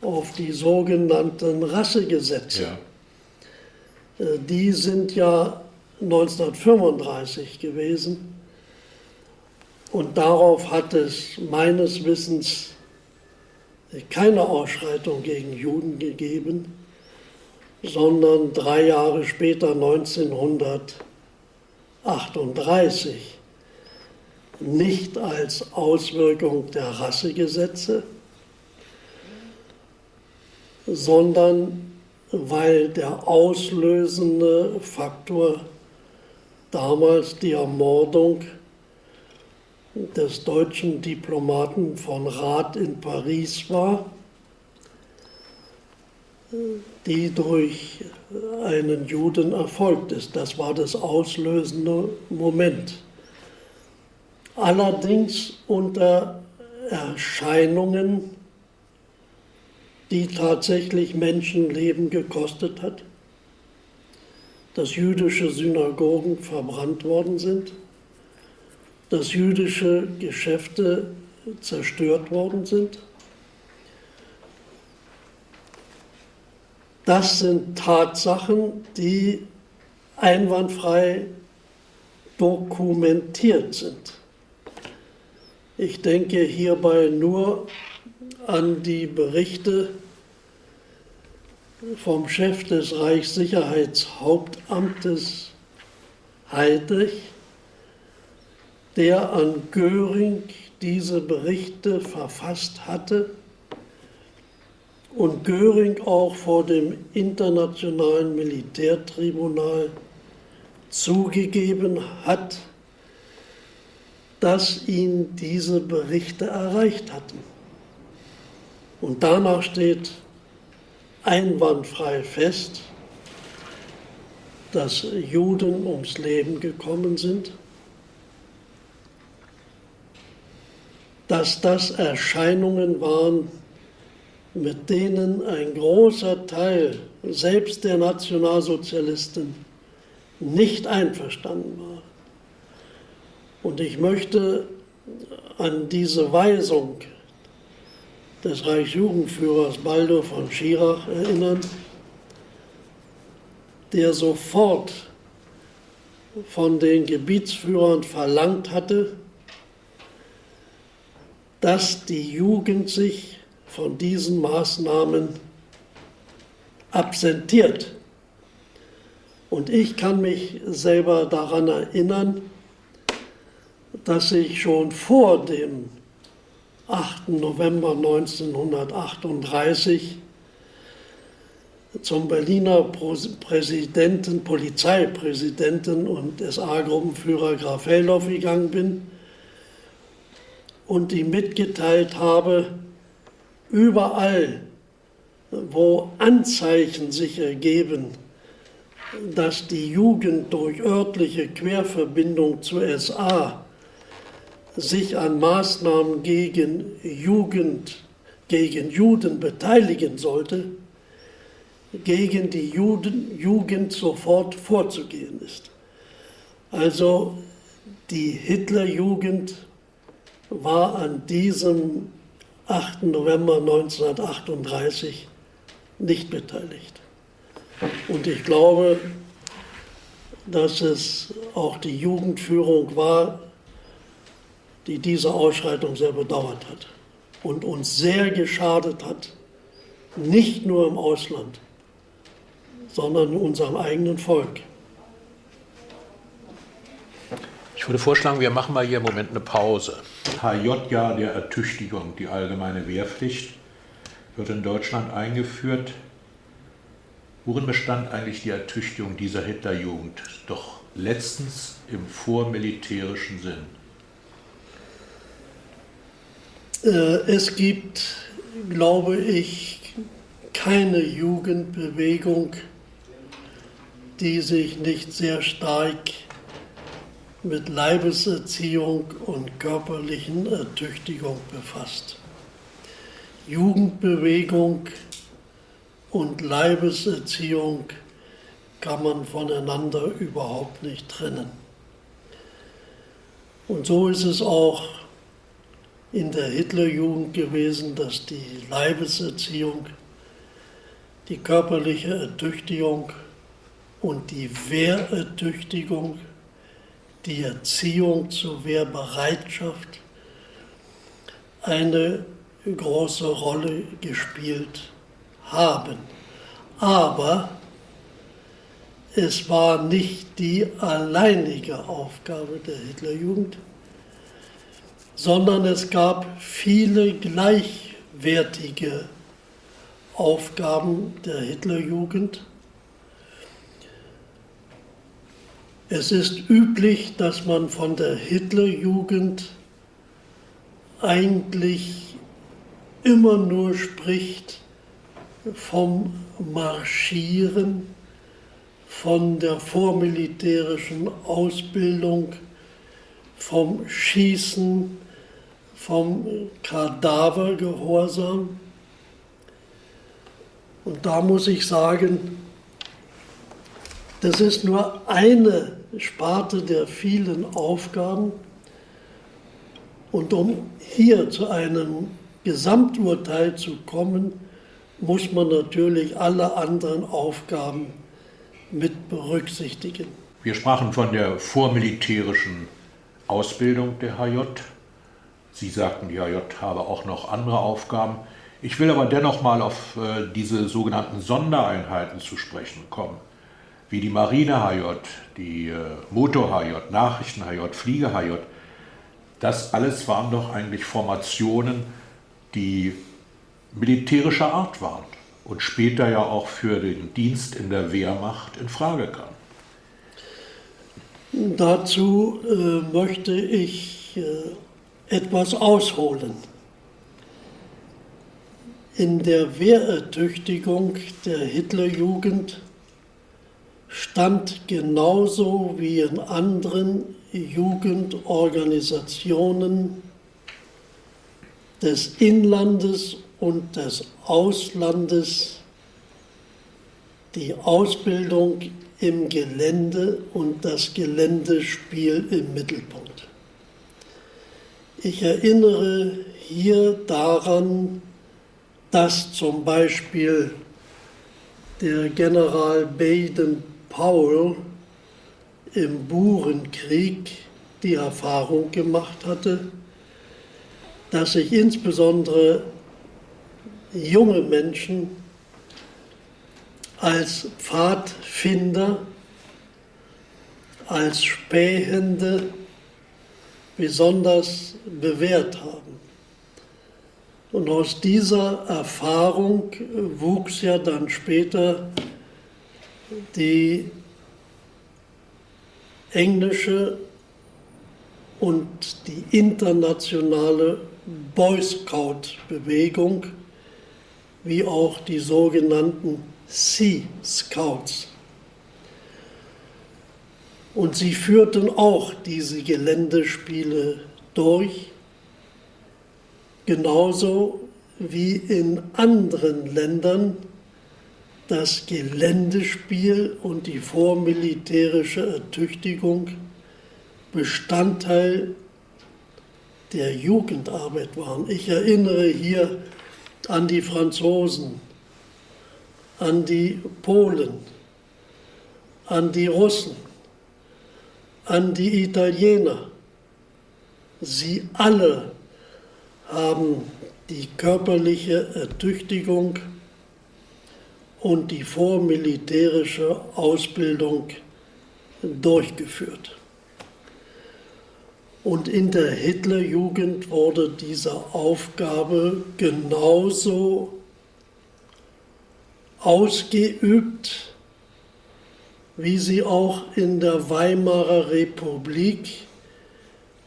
auf die sogenannten Rassegesetze. Ja. Die sind ja 1935 gewesen und darauf hat es meines Wissens keine Ausschreitung gegen Juden gegeben, sondern 3 Jahre später, 1938, nicht als Auswirkung der Rassegesetze, sondern weil der auslösende Faktor damals die Ermordung des deutschen Diplomaten von Rath in Paris war, die durch einen Juden erfolgt ist. Das war das auslösende Moment. Allerdings unter Erscheinungen, die tatsächlich Menschenleben gekostet hat, dass jüdische Synagogen verbrannt worden sind, dass jüdische Geschäfte zerstört worden sind. Das sind Tatsachen, die einwandfrei dokumentiert sind. Ich denke hierbei nur an die Berichte vom Chef des Reichssicherheitshauptamtes Heydrich, der an Göring diese Berichte verfasst hatte und Göring auch vor dem Internationalen Militärtribunal zugegeben hat, dass ihn diese Berichte erreicht hatten. Und danach steht einwandfrei fest, dass Juden ums Leben gekommen sind, dass das Erscheinungen waren, mit denen ein großer Teil selbst der Nationalsozialisten nicht einverstanden war. Und ich möchte an diese Weisung des Reichsjugendführers Baldur von Schirach erinnern, der sofort von den Gebietsführern verlangt hatte, dass die Jugend sich von diesen Maßnahmen absentiert. Und ich kann mich selber daran erinnern, dass ich schon vor dem 8. November 1938 zum Berliner Präsidenten, Polizeipräsidenten und SA-Gruppenführer Graf Heldorf gegangen bin und ihm mitgeteilt habe, überall, wo Anzeichen sich ergeben, dass die Jugend durch örtliche Querverbindung zur SA sich an Maßnahmen gegen Juden beteiligen sollte, gegen die Jugend sofort vorzugehen ist. Also die Hitlerjugend war an diesem 8. November 1938 nicht beteiligt. Und ich glaube, dass es auch die Jugendführung war, die diese Ausschreitung sehr bedauert hat und uns sehr geschadet hat, nicht nur im Ausland, sondern in unserem eigenen Volk. Ich würde vorschlagen, wir machen mal hier im Moment eine Pause. HJ-Jahr der Ertüchtigung, die allgemeine Wehrpflicht, wird in Deutschland eingeführt. Worin bestand eigentlich die Ertüchtigung dieser Hitlerjugend? Doch letztens im vormilitärischen Sinn. Es gibt, glaube ich, keine Jugendbewegung, die sich nicht sehr stark mit Leibeserziehung und körperlichen Ertüchtigung befasst. Jugendbewegung und Leibeserziehung kann man voneinander überhaupt nicht trennen. Und so ist es auch in der Hitlerjugend gewesen, dass die Leibeserziehung, die körperliche Ertüchtigung und die Wehrertüchtigung, die Erziehung zur Wehrbereitschaft eine große Rolle gespielt haben. Aber es war nicht die alleinige Aufgabe der Hitlerjugend, sondern es gab viele gleichwertige Aufgaben der Hitlerjugend. Es ist üblich, dass man von der Hitlerjugend eigentlich immer nur spricht vom Marschieren, von der vormilitärischen Ausbildung, vom Schießen, vom Kadavergehorsam. Und da muss ich sagen, das ist nur eine Sparte der vielen Aufgaben. Und um hier zu einem Gesamturteil zu kommen, muss man natürlich alle anderen Aufgaben mit berücksichtigen. Wir sprachen von der vormilitärischen Ausbildung der HJ. Sie sagten, die HJ habe auch noch andere Aufgaben. Ich will aber dennoch mal auf diese sogenannten Sondereinheiten zu sprechen kommen, wie die Marine-HJ, die Motor-HJ, Nachrichten-HJ, Fliege-HJ. Das alles waren doch eigentlich Formationen, die militärischer Art waren und später ja auch für den Dienst in der Wehrmacht in Frage kam. Dazu möchte ich etwas ausholen. In der Wehrertüchtigung der Hitlerjugend stand genauso wie in anderen Jugendorganisationen des Inlandes und des Auslandes die Ausbildung im Gelände und das Geländespiel im Mittelpunkt. Ich erinnere hier daran, dass zum Beispiel der General Baden-Powell im Burenkrieg die Erfahrung gemacht hatte, dass sich insbesondere junge Menschen als Pfadfinder, als Spähhände besonders bewährt haben. Und aus dieser Erfahrung wuchs ja dann später die englische und die internationale Boy Scout-Bewegung, wie auch die sogenannten Sea Scouts. Und sie führten auch diese Geländespiele durch, genauso wie in anderen Ländern das Geländespiel und die vormilitärische Ertüchtigung Bestandteil der Jugendarbeit waren. Ich erinnere hier an die Franzosen, an die Polen, an die Russen, an die Italiener. Sie alle haben die körperliche Ertüchtigung und die vormilitärische Ausbildung durchgeführt. Und in der Hitlerjugend wurde diese Aufgabe genauso ausgeübt, wie sie auch in der Weimarer Republik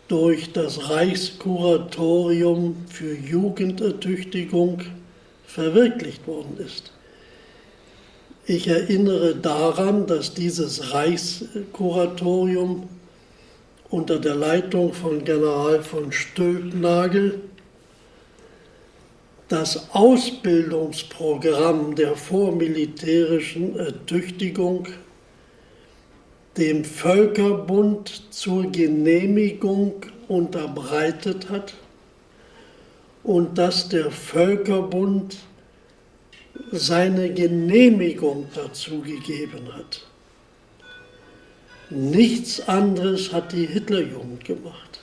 durch das Reichskuratorium für Jugendertüchtigung verwirklicht worden ist. Ich erinnere daran, dass dieses Reichskuratorium unter der Leitung von General von Stülpnagel das Ausbildungsprogramm der vormilitärischen Ertüchtigung dem Völkerbund zur Genehmigung unterbreitet hat und dass der Völkerbund seine Genehmigung dazu gegeben hat. Nichts anderes hat die Hitlerjugend gemacht.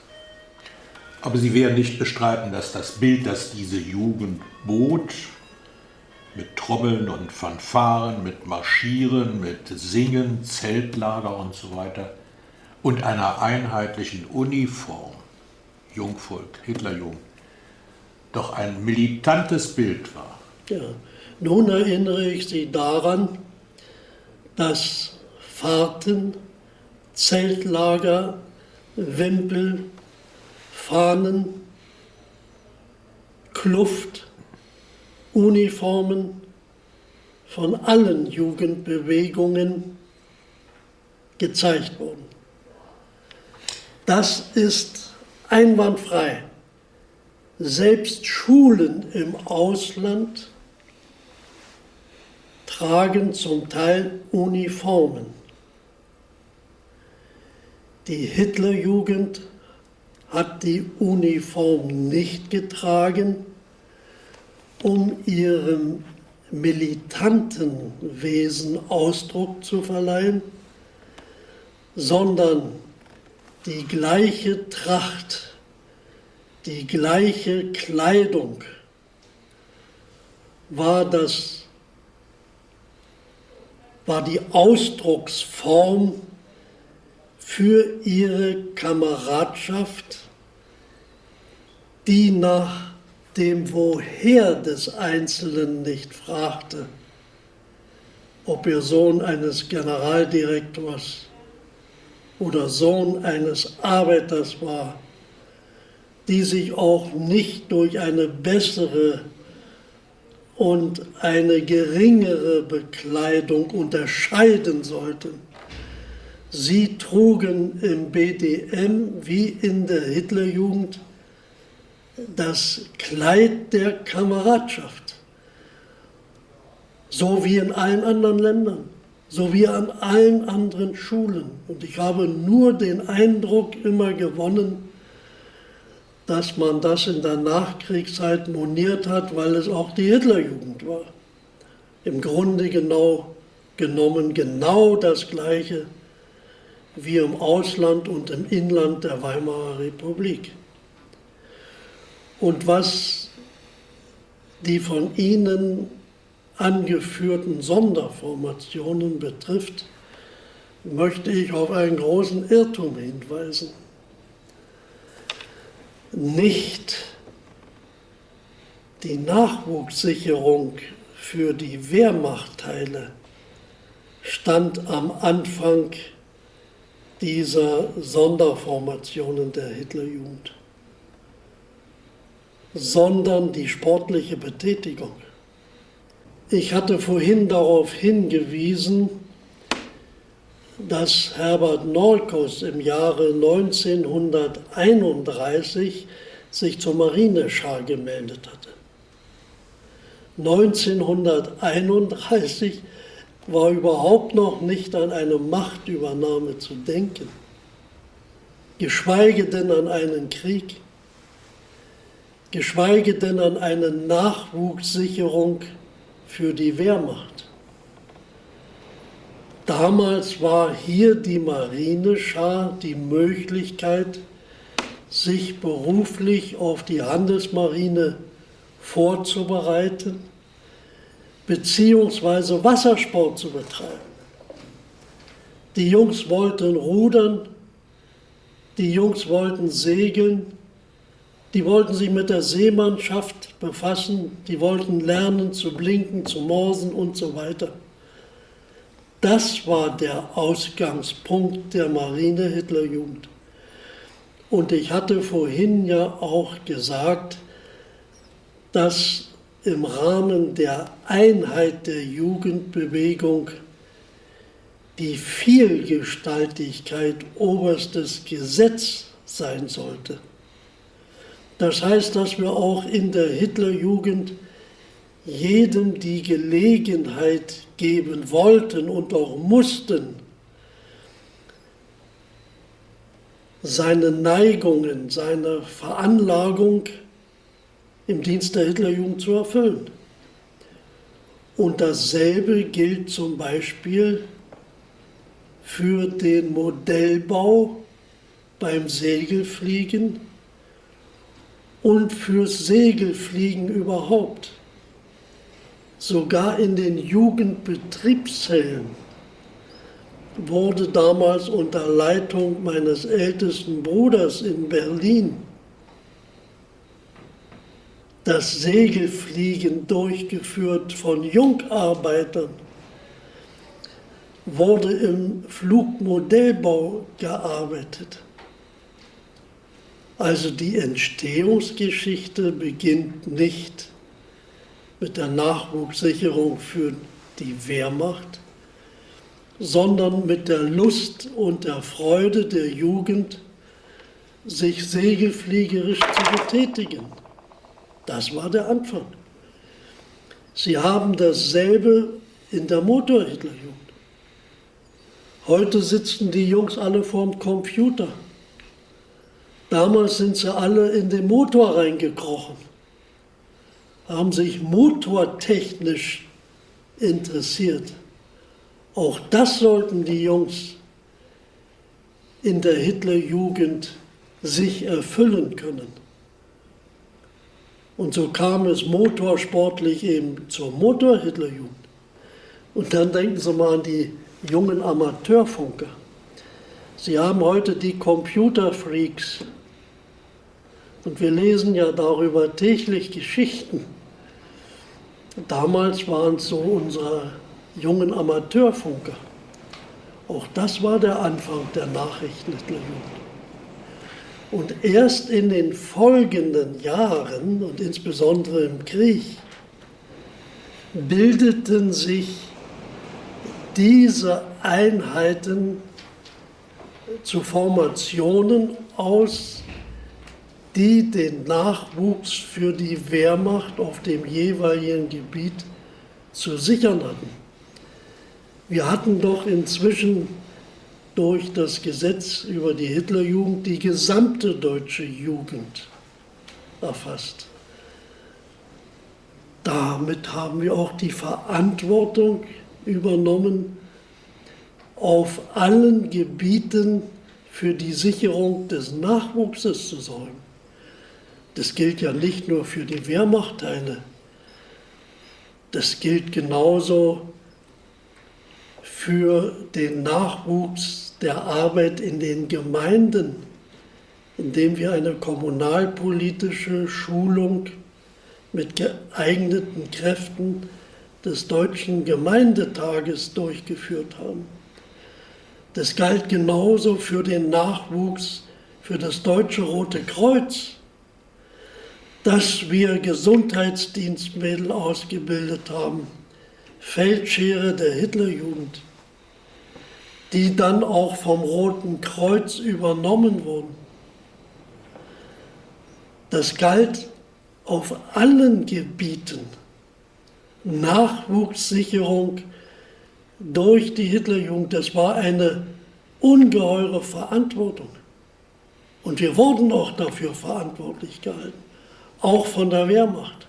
Aber Sie werden nicht bestreiten, dass das Bild, das diese Jugend bot, mit Trommeln und Fanfaren, mit Marschieren, mit Singen, Zeltlager und so weiter und einer einheitlichen Uniform, Jungvolk, Hitlerjugend, doch ein militantes Bild war. Ja. Nun erinnere ich Sie daran, dass Fahrten, Zeltlager, Wimpel, Fahnen, Kluft, Uniformen von allen Jugendbewegungen gezeigt wurden. Das ist einwandfrei. Selbst Schulen im Ausland tragen zum Teil Uniformen. Die Hitlerjugend hat die Uniform nicht getragen, um ihrem militanten Wesen Ausdruck zu verleihen, sondern die gleiche Tracht, die gleiche Kleidung war die Ausdrucksform für ihre Kameradschaft, die nach dem Woher des Einzelnen nicht fragte, ob er Sohn eines Generaldirektors oder Sohn eines Arbeiters war, die sich auch nicht durch eine bessere und eine geringere Bekleidung unterscheiden sollten. Sie trugen im BDM wie in der Hitlerjugend das Kleid der Kameradschaft, so wie in allen anderen Ländern, so wie an allen anderen Schulen. Und ich habe nur den Eindruck immer gewonnen, dass man das in der Nachkriegszeit moniert hat, weil es auch die Hitlerjugend war. Im Grunde genau das Gleiche wie im Ausland und im Inland der Weimarer Republik. Und was die von Ihnen angeführten Sonderformationen betrifft, möchte ich auf einen großen Irrtum hinweisen. Nicht die Nachwuchssicherung für die Wehrmachtteile stand am Anfang dieser Sonderformationen der Hitlerjugend, sondern die sportliche Betätigung. Ich hatte vorhin darauf hingewiesen, dass Herbert Norkus im Jahre 1931 sich zur Marineschar gemeldet hatte. 1931 war überhaupt noch nicht an eine Machtübernahme zu denken, geschweige denn an einen Krieg, geschweige denn an eine Nachwuchssicherung für die Wehrmacht. Damals war hier die Marineschar die Möglichkeit, sich beruflich auf die Handelsmarine vorzubereiten, beziehungsweise Wassersport zu betreiben. Die Jungs wollten rudern, die Jungs wollten segeln, die wollten sich mit der Seemannschaft befassen, die wollten lernen zu blinken, zu morsen und so weiter. Das war der Ausgangspunkt der Marine-Hitlerjugend. Und ich hatte vorhin ja auch gesagt, dass im Rahmen der Einheit der Jugendbewegung die Vielgestaltigkeit oberstes Gesetz sein sollte. Das heißt, dass wir auch in der Hitlerjugend jedem die Gelegenheit geben wollten und auch mussten, seine Neigungen, seine Veranlagung im Dienst der Hitlerjugend zu erfüllen. Und dasselbe gilt zum Beispiel für den Modellbau beim Segelfliegen und fürs Segelfliegen überhaupt. Sogar in den Jugendbetriebszellen wurde damals unter Leitung meines ältesten Bruders in Berlin das Segelfliegen durchgeführt von Jungarbeitern, wurde im Flugmodellbau gearbeitet. Also die Entstehungsgeschichte beginnt nicht mit der Nachwuchssicherung für die Wehrmacht, sondern mit der Lust und der Freude der Jugend, sich segelfliegerisch zu betätigen. Das war der Anfang. Sie haben dasselbe in der Motor-Hitlerjugend. Heute sitzen die Jungs alle vorm Computer. Damals sind sie alle in den Motor reingekrochen, haben sich motortechnisch interessiert. Auch das sollten die Jungs in der Hitlerjugend sich erfüllen können. Und so kam es motorsportlich eben zur Motor-Hitlerjugend. Und dann denken Sie mal an die jungen Amateurfunker. Sie haben heute die Computerfreaks. Und wir lesen ja darüber täglich Geschichten. Damals waren es so unsere jungen Amateurfunker. Auch das war der Anfang der Nachrichtenhitlerjugend. Und erst in den folgenden Jahren und insbesondere im Krieg bildeten sich diese Einheiten zu Formationen aus, die den Nachwuchs für die Wehrmacht auf dem jeweiligen Gebiet zu sichern hatten. Wir hatten doch inzwischen durch das Gesetz über die Hitlerjugend die gesamte deutsche Jugend erfasst. Damit haben wir auch die Verantwortung übernommen, auf allen Gebieten für die Sicherung des Nachwuchses zu sorgen. Das gilt ja nicht nur für die Wehrmachtteile, das gilt genauso für den Nachwuchs der Arbeit in den Gemeinden, indem wir eine kommunalpolitische Schulung mit geeigneten Kräften des Deutschen Gemeindetages durchgeführt haben. Das galt genauso für den Nachwuchs für das Deutsche Rote Kreuz, dass wir Gesundheitsdienstmädel ausgebildet haben, Feldschere der Hitlerjugend, die dann auch vom Roten Kreuz übernommen wurden. Das galt auf allen Gebieten. Nachwuchssicherung durch die Hitlerjugend, das war eine ungeheure Verantwortung. Und wir wurden auch dafür verantwortlich gehalten, auch von der Wehrmacht.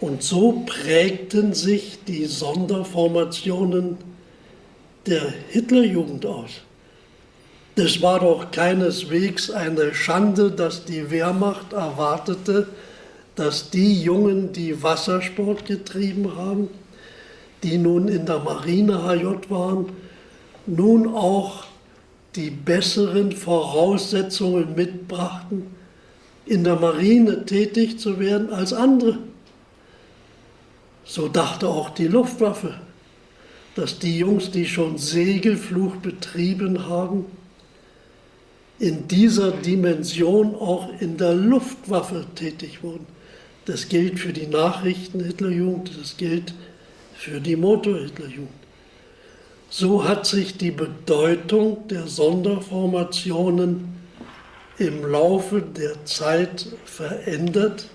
Und so prägten sich die Sonderformationen der Hitlerjugend aus. Das war doch keineswegs eine Schande, dass die Wehrmacht erwartete, dass die Jungen, die Wassersport getrieben haben, die nun in der Marine HJ waren, nun auch die besseren Voraussetzungen mitbrachten, in der Marine tätig zu werden als andere. So dachte auch die Luftwaffe, dass die Jungs, die schon Segelflug betrieben haben, in dieser Dimension auch in der Luftwaffe tätig wurden. Das gilt für die Nachrichten-Hitlerjugend, das gilt für die Motor-Hitlerjugend. So hat sich die Bedeutung der Sonderformationen im Laufe der Zeit verändert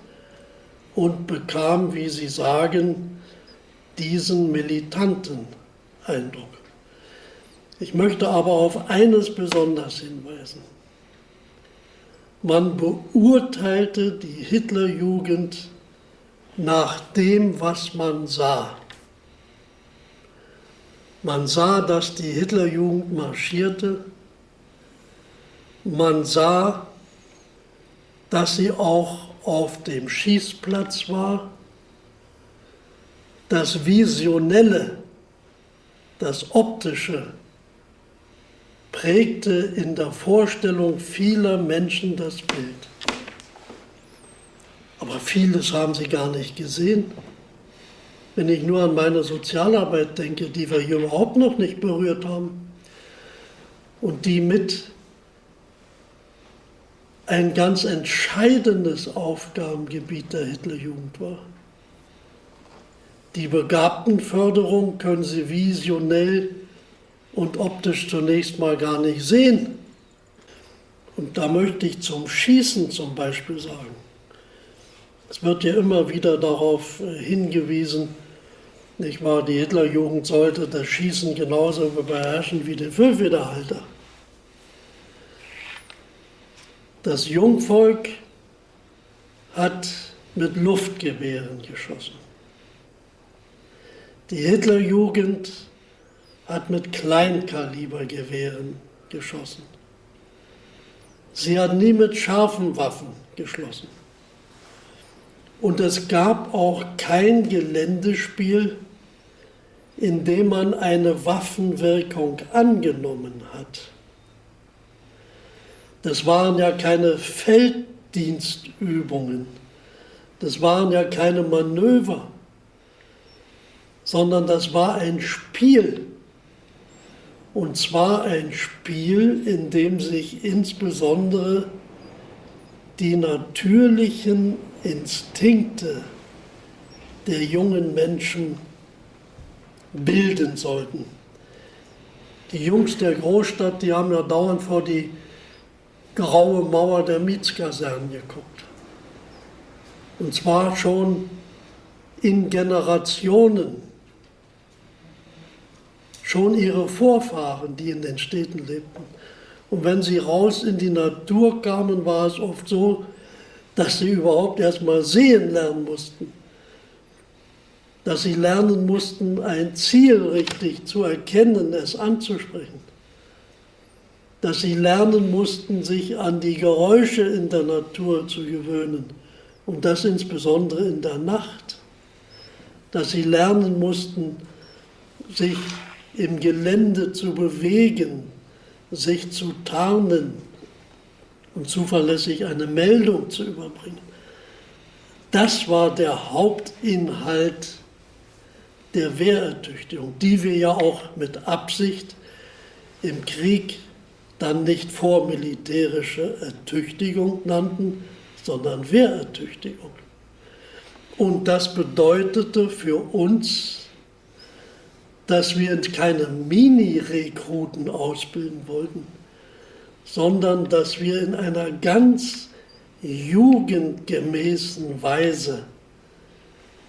und bekam, wie Sie sagen, diesen militanten Eindruck. Ich möchte aber auf eines besonders hinweisen. Man beurteilte die Hitlerjugend nach dem, was man sah. Man sah, dass die Hitlerjugend marschierte. Man sah, dass sie auch auf dem Schießplatz war. Das Visionelle, das Optische prägte in der Vorstellung vieler Menschen das Bild. Aber vieles haben sie gar nicht gesehen. Wenn ich nur an meine Sozialarbeit denke, die wir hier überhaupt noch nicht berührt haben und die mit ein ganz entscheidendes Aufgabengebiet der Hitlerjugend war. Die Begabtenförderung können Sie visionell und optisch zunächst mal gar nicht sehen. Und da möchte ich zum Schießen zum Beispiel sagen. Es wird ja immer wieder darauf hingewiesen, nicht wahr, die Hitlerjugend sollte das Schießen genauso beherrschen wie den Fünfwiderhalter. Das Jungvolk hat mit Luftgewehren geschossen. Die Hitlerjugend hat mit Kleinkalibergewehren geschossen. Sie hat nie mit scharfen Waffen geschossen. Und es gab auch kein Geländespiel, in dem man eine Waffenwirkung angenommen hat. Das waren ja keine Felddienstübungen, das waren ja keine Manöver, sondern das war ein Spiel. Und zwar ein Spiel, in dem sich insbesondere die natürlichen Instinkte der jungen Menschen bilden sollten. Die Jungs der Großstadt, die haben ja dauernd vor die graue Mauer der Mietskasernen geguckt. Und zwar schon in Generationen. Schon ihre Vorfahren, die in den Städten lebten. Und wenn sie raus in die Natur kamen, war es oft so, dass sie überhaupt erst mal sehen lernen mussten. Dass sie lernen mussten, ein Ziel richtig zu erkennen, es anzusprechen. Dass sie lernen mussten, sich an die Geräusche in der Natur zu gewöhnen. Und das insbesondere in der Nacht. Dass sie lernen mussten, sich im Gelände zu bewegen, sich zu tarnen und zuverlässig eine Meldung zu überbringen. Das war der Hauptinhalt der Wehrertüchtigung, die wir ja auch mit Absicht im Krieg dann nicht vormilitärische Ertüchtigung nannten, sondern Wehrertüchtigung. Und das bedeutete für uns, dass wir keine Mini-Rekruten ausbilden wollten, sondern dass wir in einer ganz jugendgemäßen Weise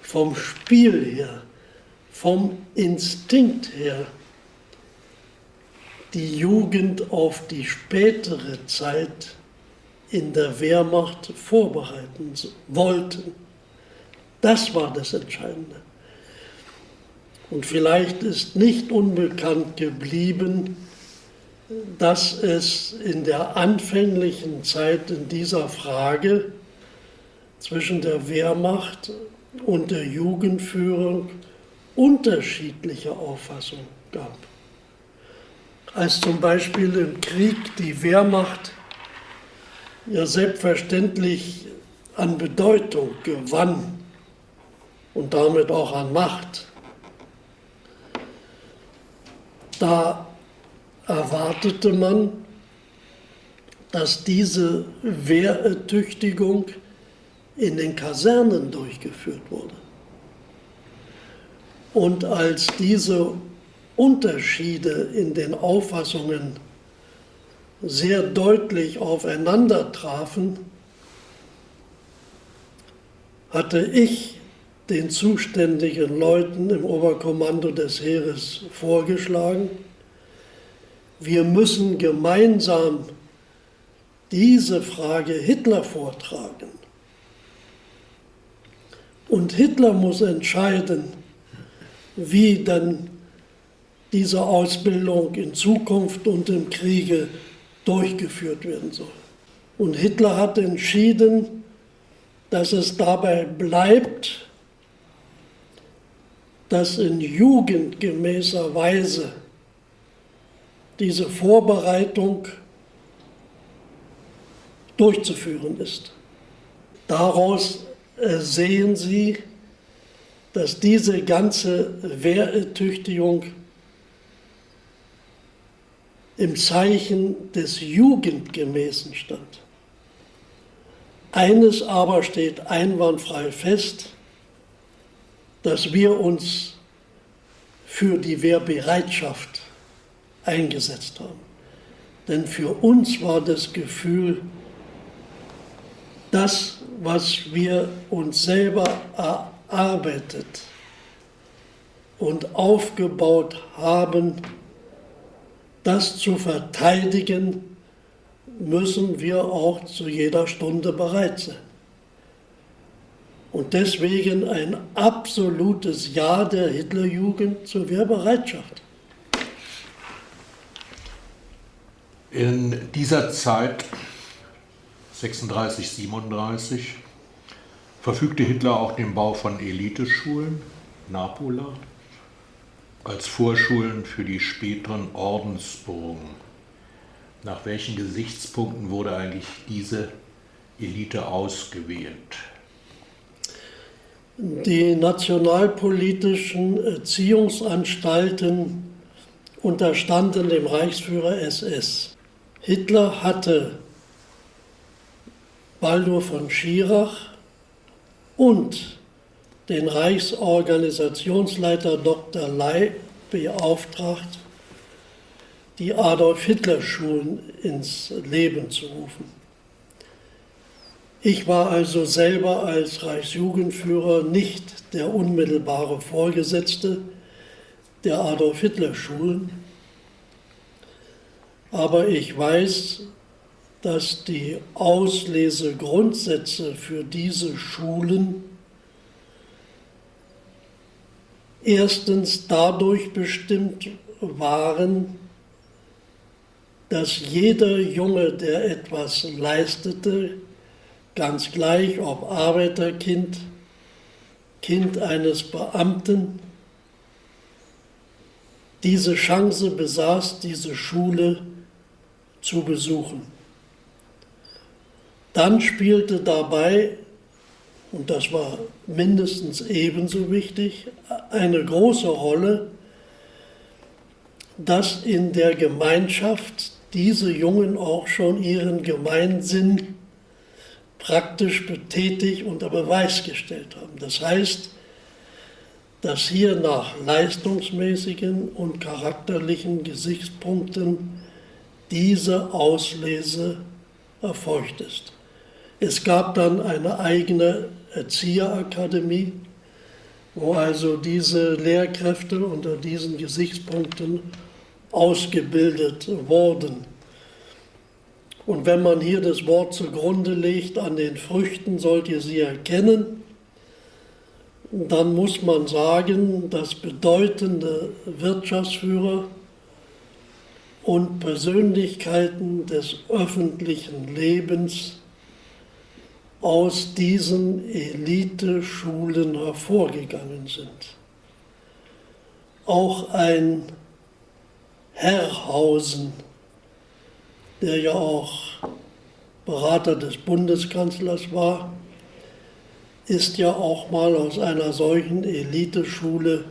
vom Spiel her, vom Instinkt her, die Jugend auf die spätere Zeit in der Wehrmacht vorbereiten wollten. Das war das Entscheidende. Und vielleicht ist nicht unbekannt geblieben, dass es in der anfänglichen Zeit in dieser Frage zwischen der Wehrmacht und der Jugendführung unterschiedliche Auffassungen gab. Als zum Beispiel im Krieg die Wehrmacht ja selbstverständlich an Bedeutung gewann und damit auch an Macht, da erwartete man, dass diese Wehrertüchtigung in den Kasernen durchgeführt wurde. Und als diese Unterschiede in den Auffassungen sehr deutlich aufeinander trafen, hatte ich den zuständigen Leuten im Oberkommando des Heeres vorgeschlagen, wir müssen gemeinsam diese Frage Hitler vortragen. Und Hitler muss entscheiden, wie dann diese Ausbildung in Zukunft und im Kriege durchgeführt werden soll. Und Hitler hat entschieden, dass es dabei bleibt, dass in jugendgemäßer Weise diese Vorbereitung durchzuführen ist. Daraus sehen Sie, dass diese ganze Wehrertüchtigung im Zeichen des Jugendgemäßen stand. Eines aber steht einwandfrei fest, dass wir uns für die Wehrbereitschaft eingesetzt haben. Denn für uns war das Gefühl, das, was wir uns selber erarbeitet und aufgebaut haben, das zu verteidigen, müssen wir auch zu jeder Stunde bereit sein. Und deswegen ein absolutes Ja der Hitlerjugend zur Wehrbereitschaft. In dieser Zeit, 36, 37, verfügte Hitler auch den Bau von Eliteschulen, Napola, als Vorschulen für die späteren Ordensburgen. Nach welchen Gesichtspunkten wurde eigentlich diese Elite ausgewählt? Die nationalpolitischen Erziehungsanstalten unterstanden dem Reichsführer SS. Hitler hatte Baldur von Schirach und den Reichsorganisationsleiter Dr. Ley beauftragt, die Adolf-Hitler-Schulen ins Leben zu rufen. Ich war also selber als Reichsjugendführer nicht der unmittelbare Vorgesetzte der Adolf-Hitler-Schulen, aber ich weiß, dass die Auslesegrundsätze für diese Schulen erstens dadurch bestimmt waren, dass jeder Junge, der etwas leistete, ganz gleich ob Arbeiterkind, Kind eines Beamten, diese Chance besaß, diese Schule zu besuchen. Dann spielte dabei, und das war mindestens ebenso wichtig, eine große Rolle, dass in der Gemeinschaft diese Jungen auch schon ihren Gemeinsinn praktisch betätigt unter Beweis gestellt haben. Das heißt, dass hier nach leistungsmäßigen und charakterlichen Gesichtspunkten diese Auslese erfolgt ist. Es gab dann eine eigene Erzieherakademie, wo also diese Lehrkräfte unter diesen Gesichtspunkten ausgebildet wurden. Und wenn man hier das Wort zugrunde legt, an den Früchten sollt ihr sie erkennen, dann muss man sagen, dass bedeutende Wirtschaftsführer und Persönlichkeiten des öffentlichen Lebens aus diesen Eliteschulen hervorgegangen sind. Auch ein Herrhausen, der ja auch Berater des Bundeskanzlers war, ist ja auch mal aus einer solchen Eliteschule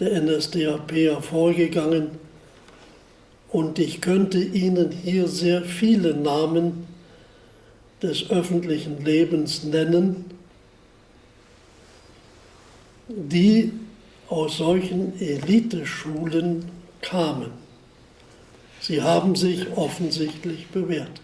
der NSDAP hervorgegangen. Und ich könnte Ihnen hier sehr viele Namen des öffentlichen Lebens nennen, die aus solchen Eliteschulen kamen. Sie haben sich offensichtlich bewährt.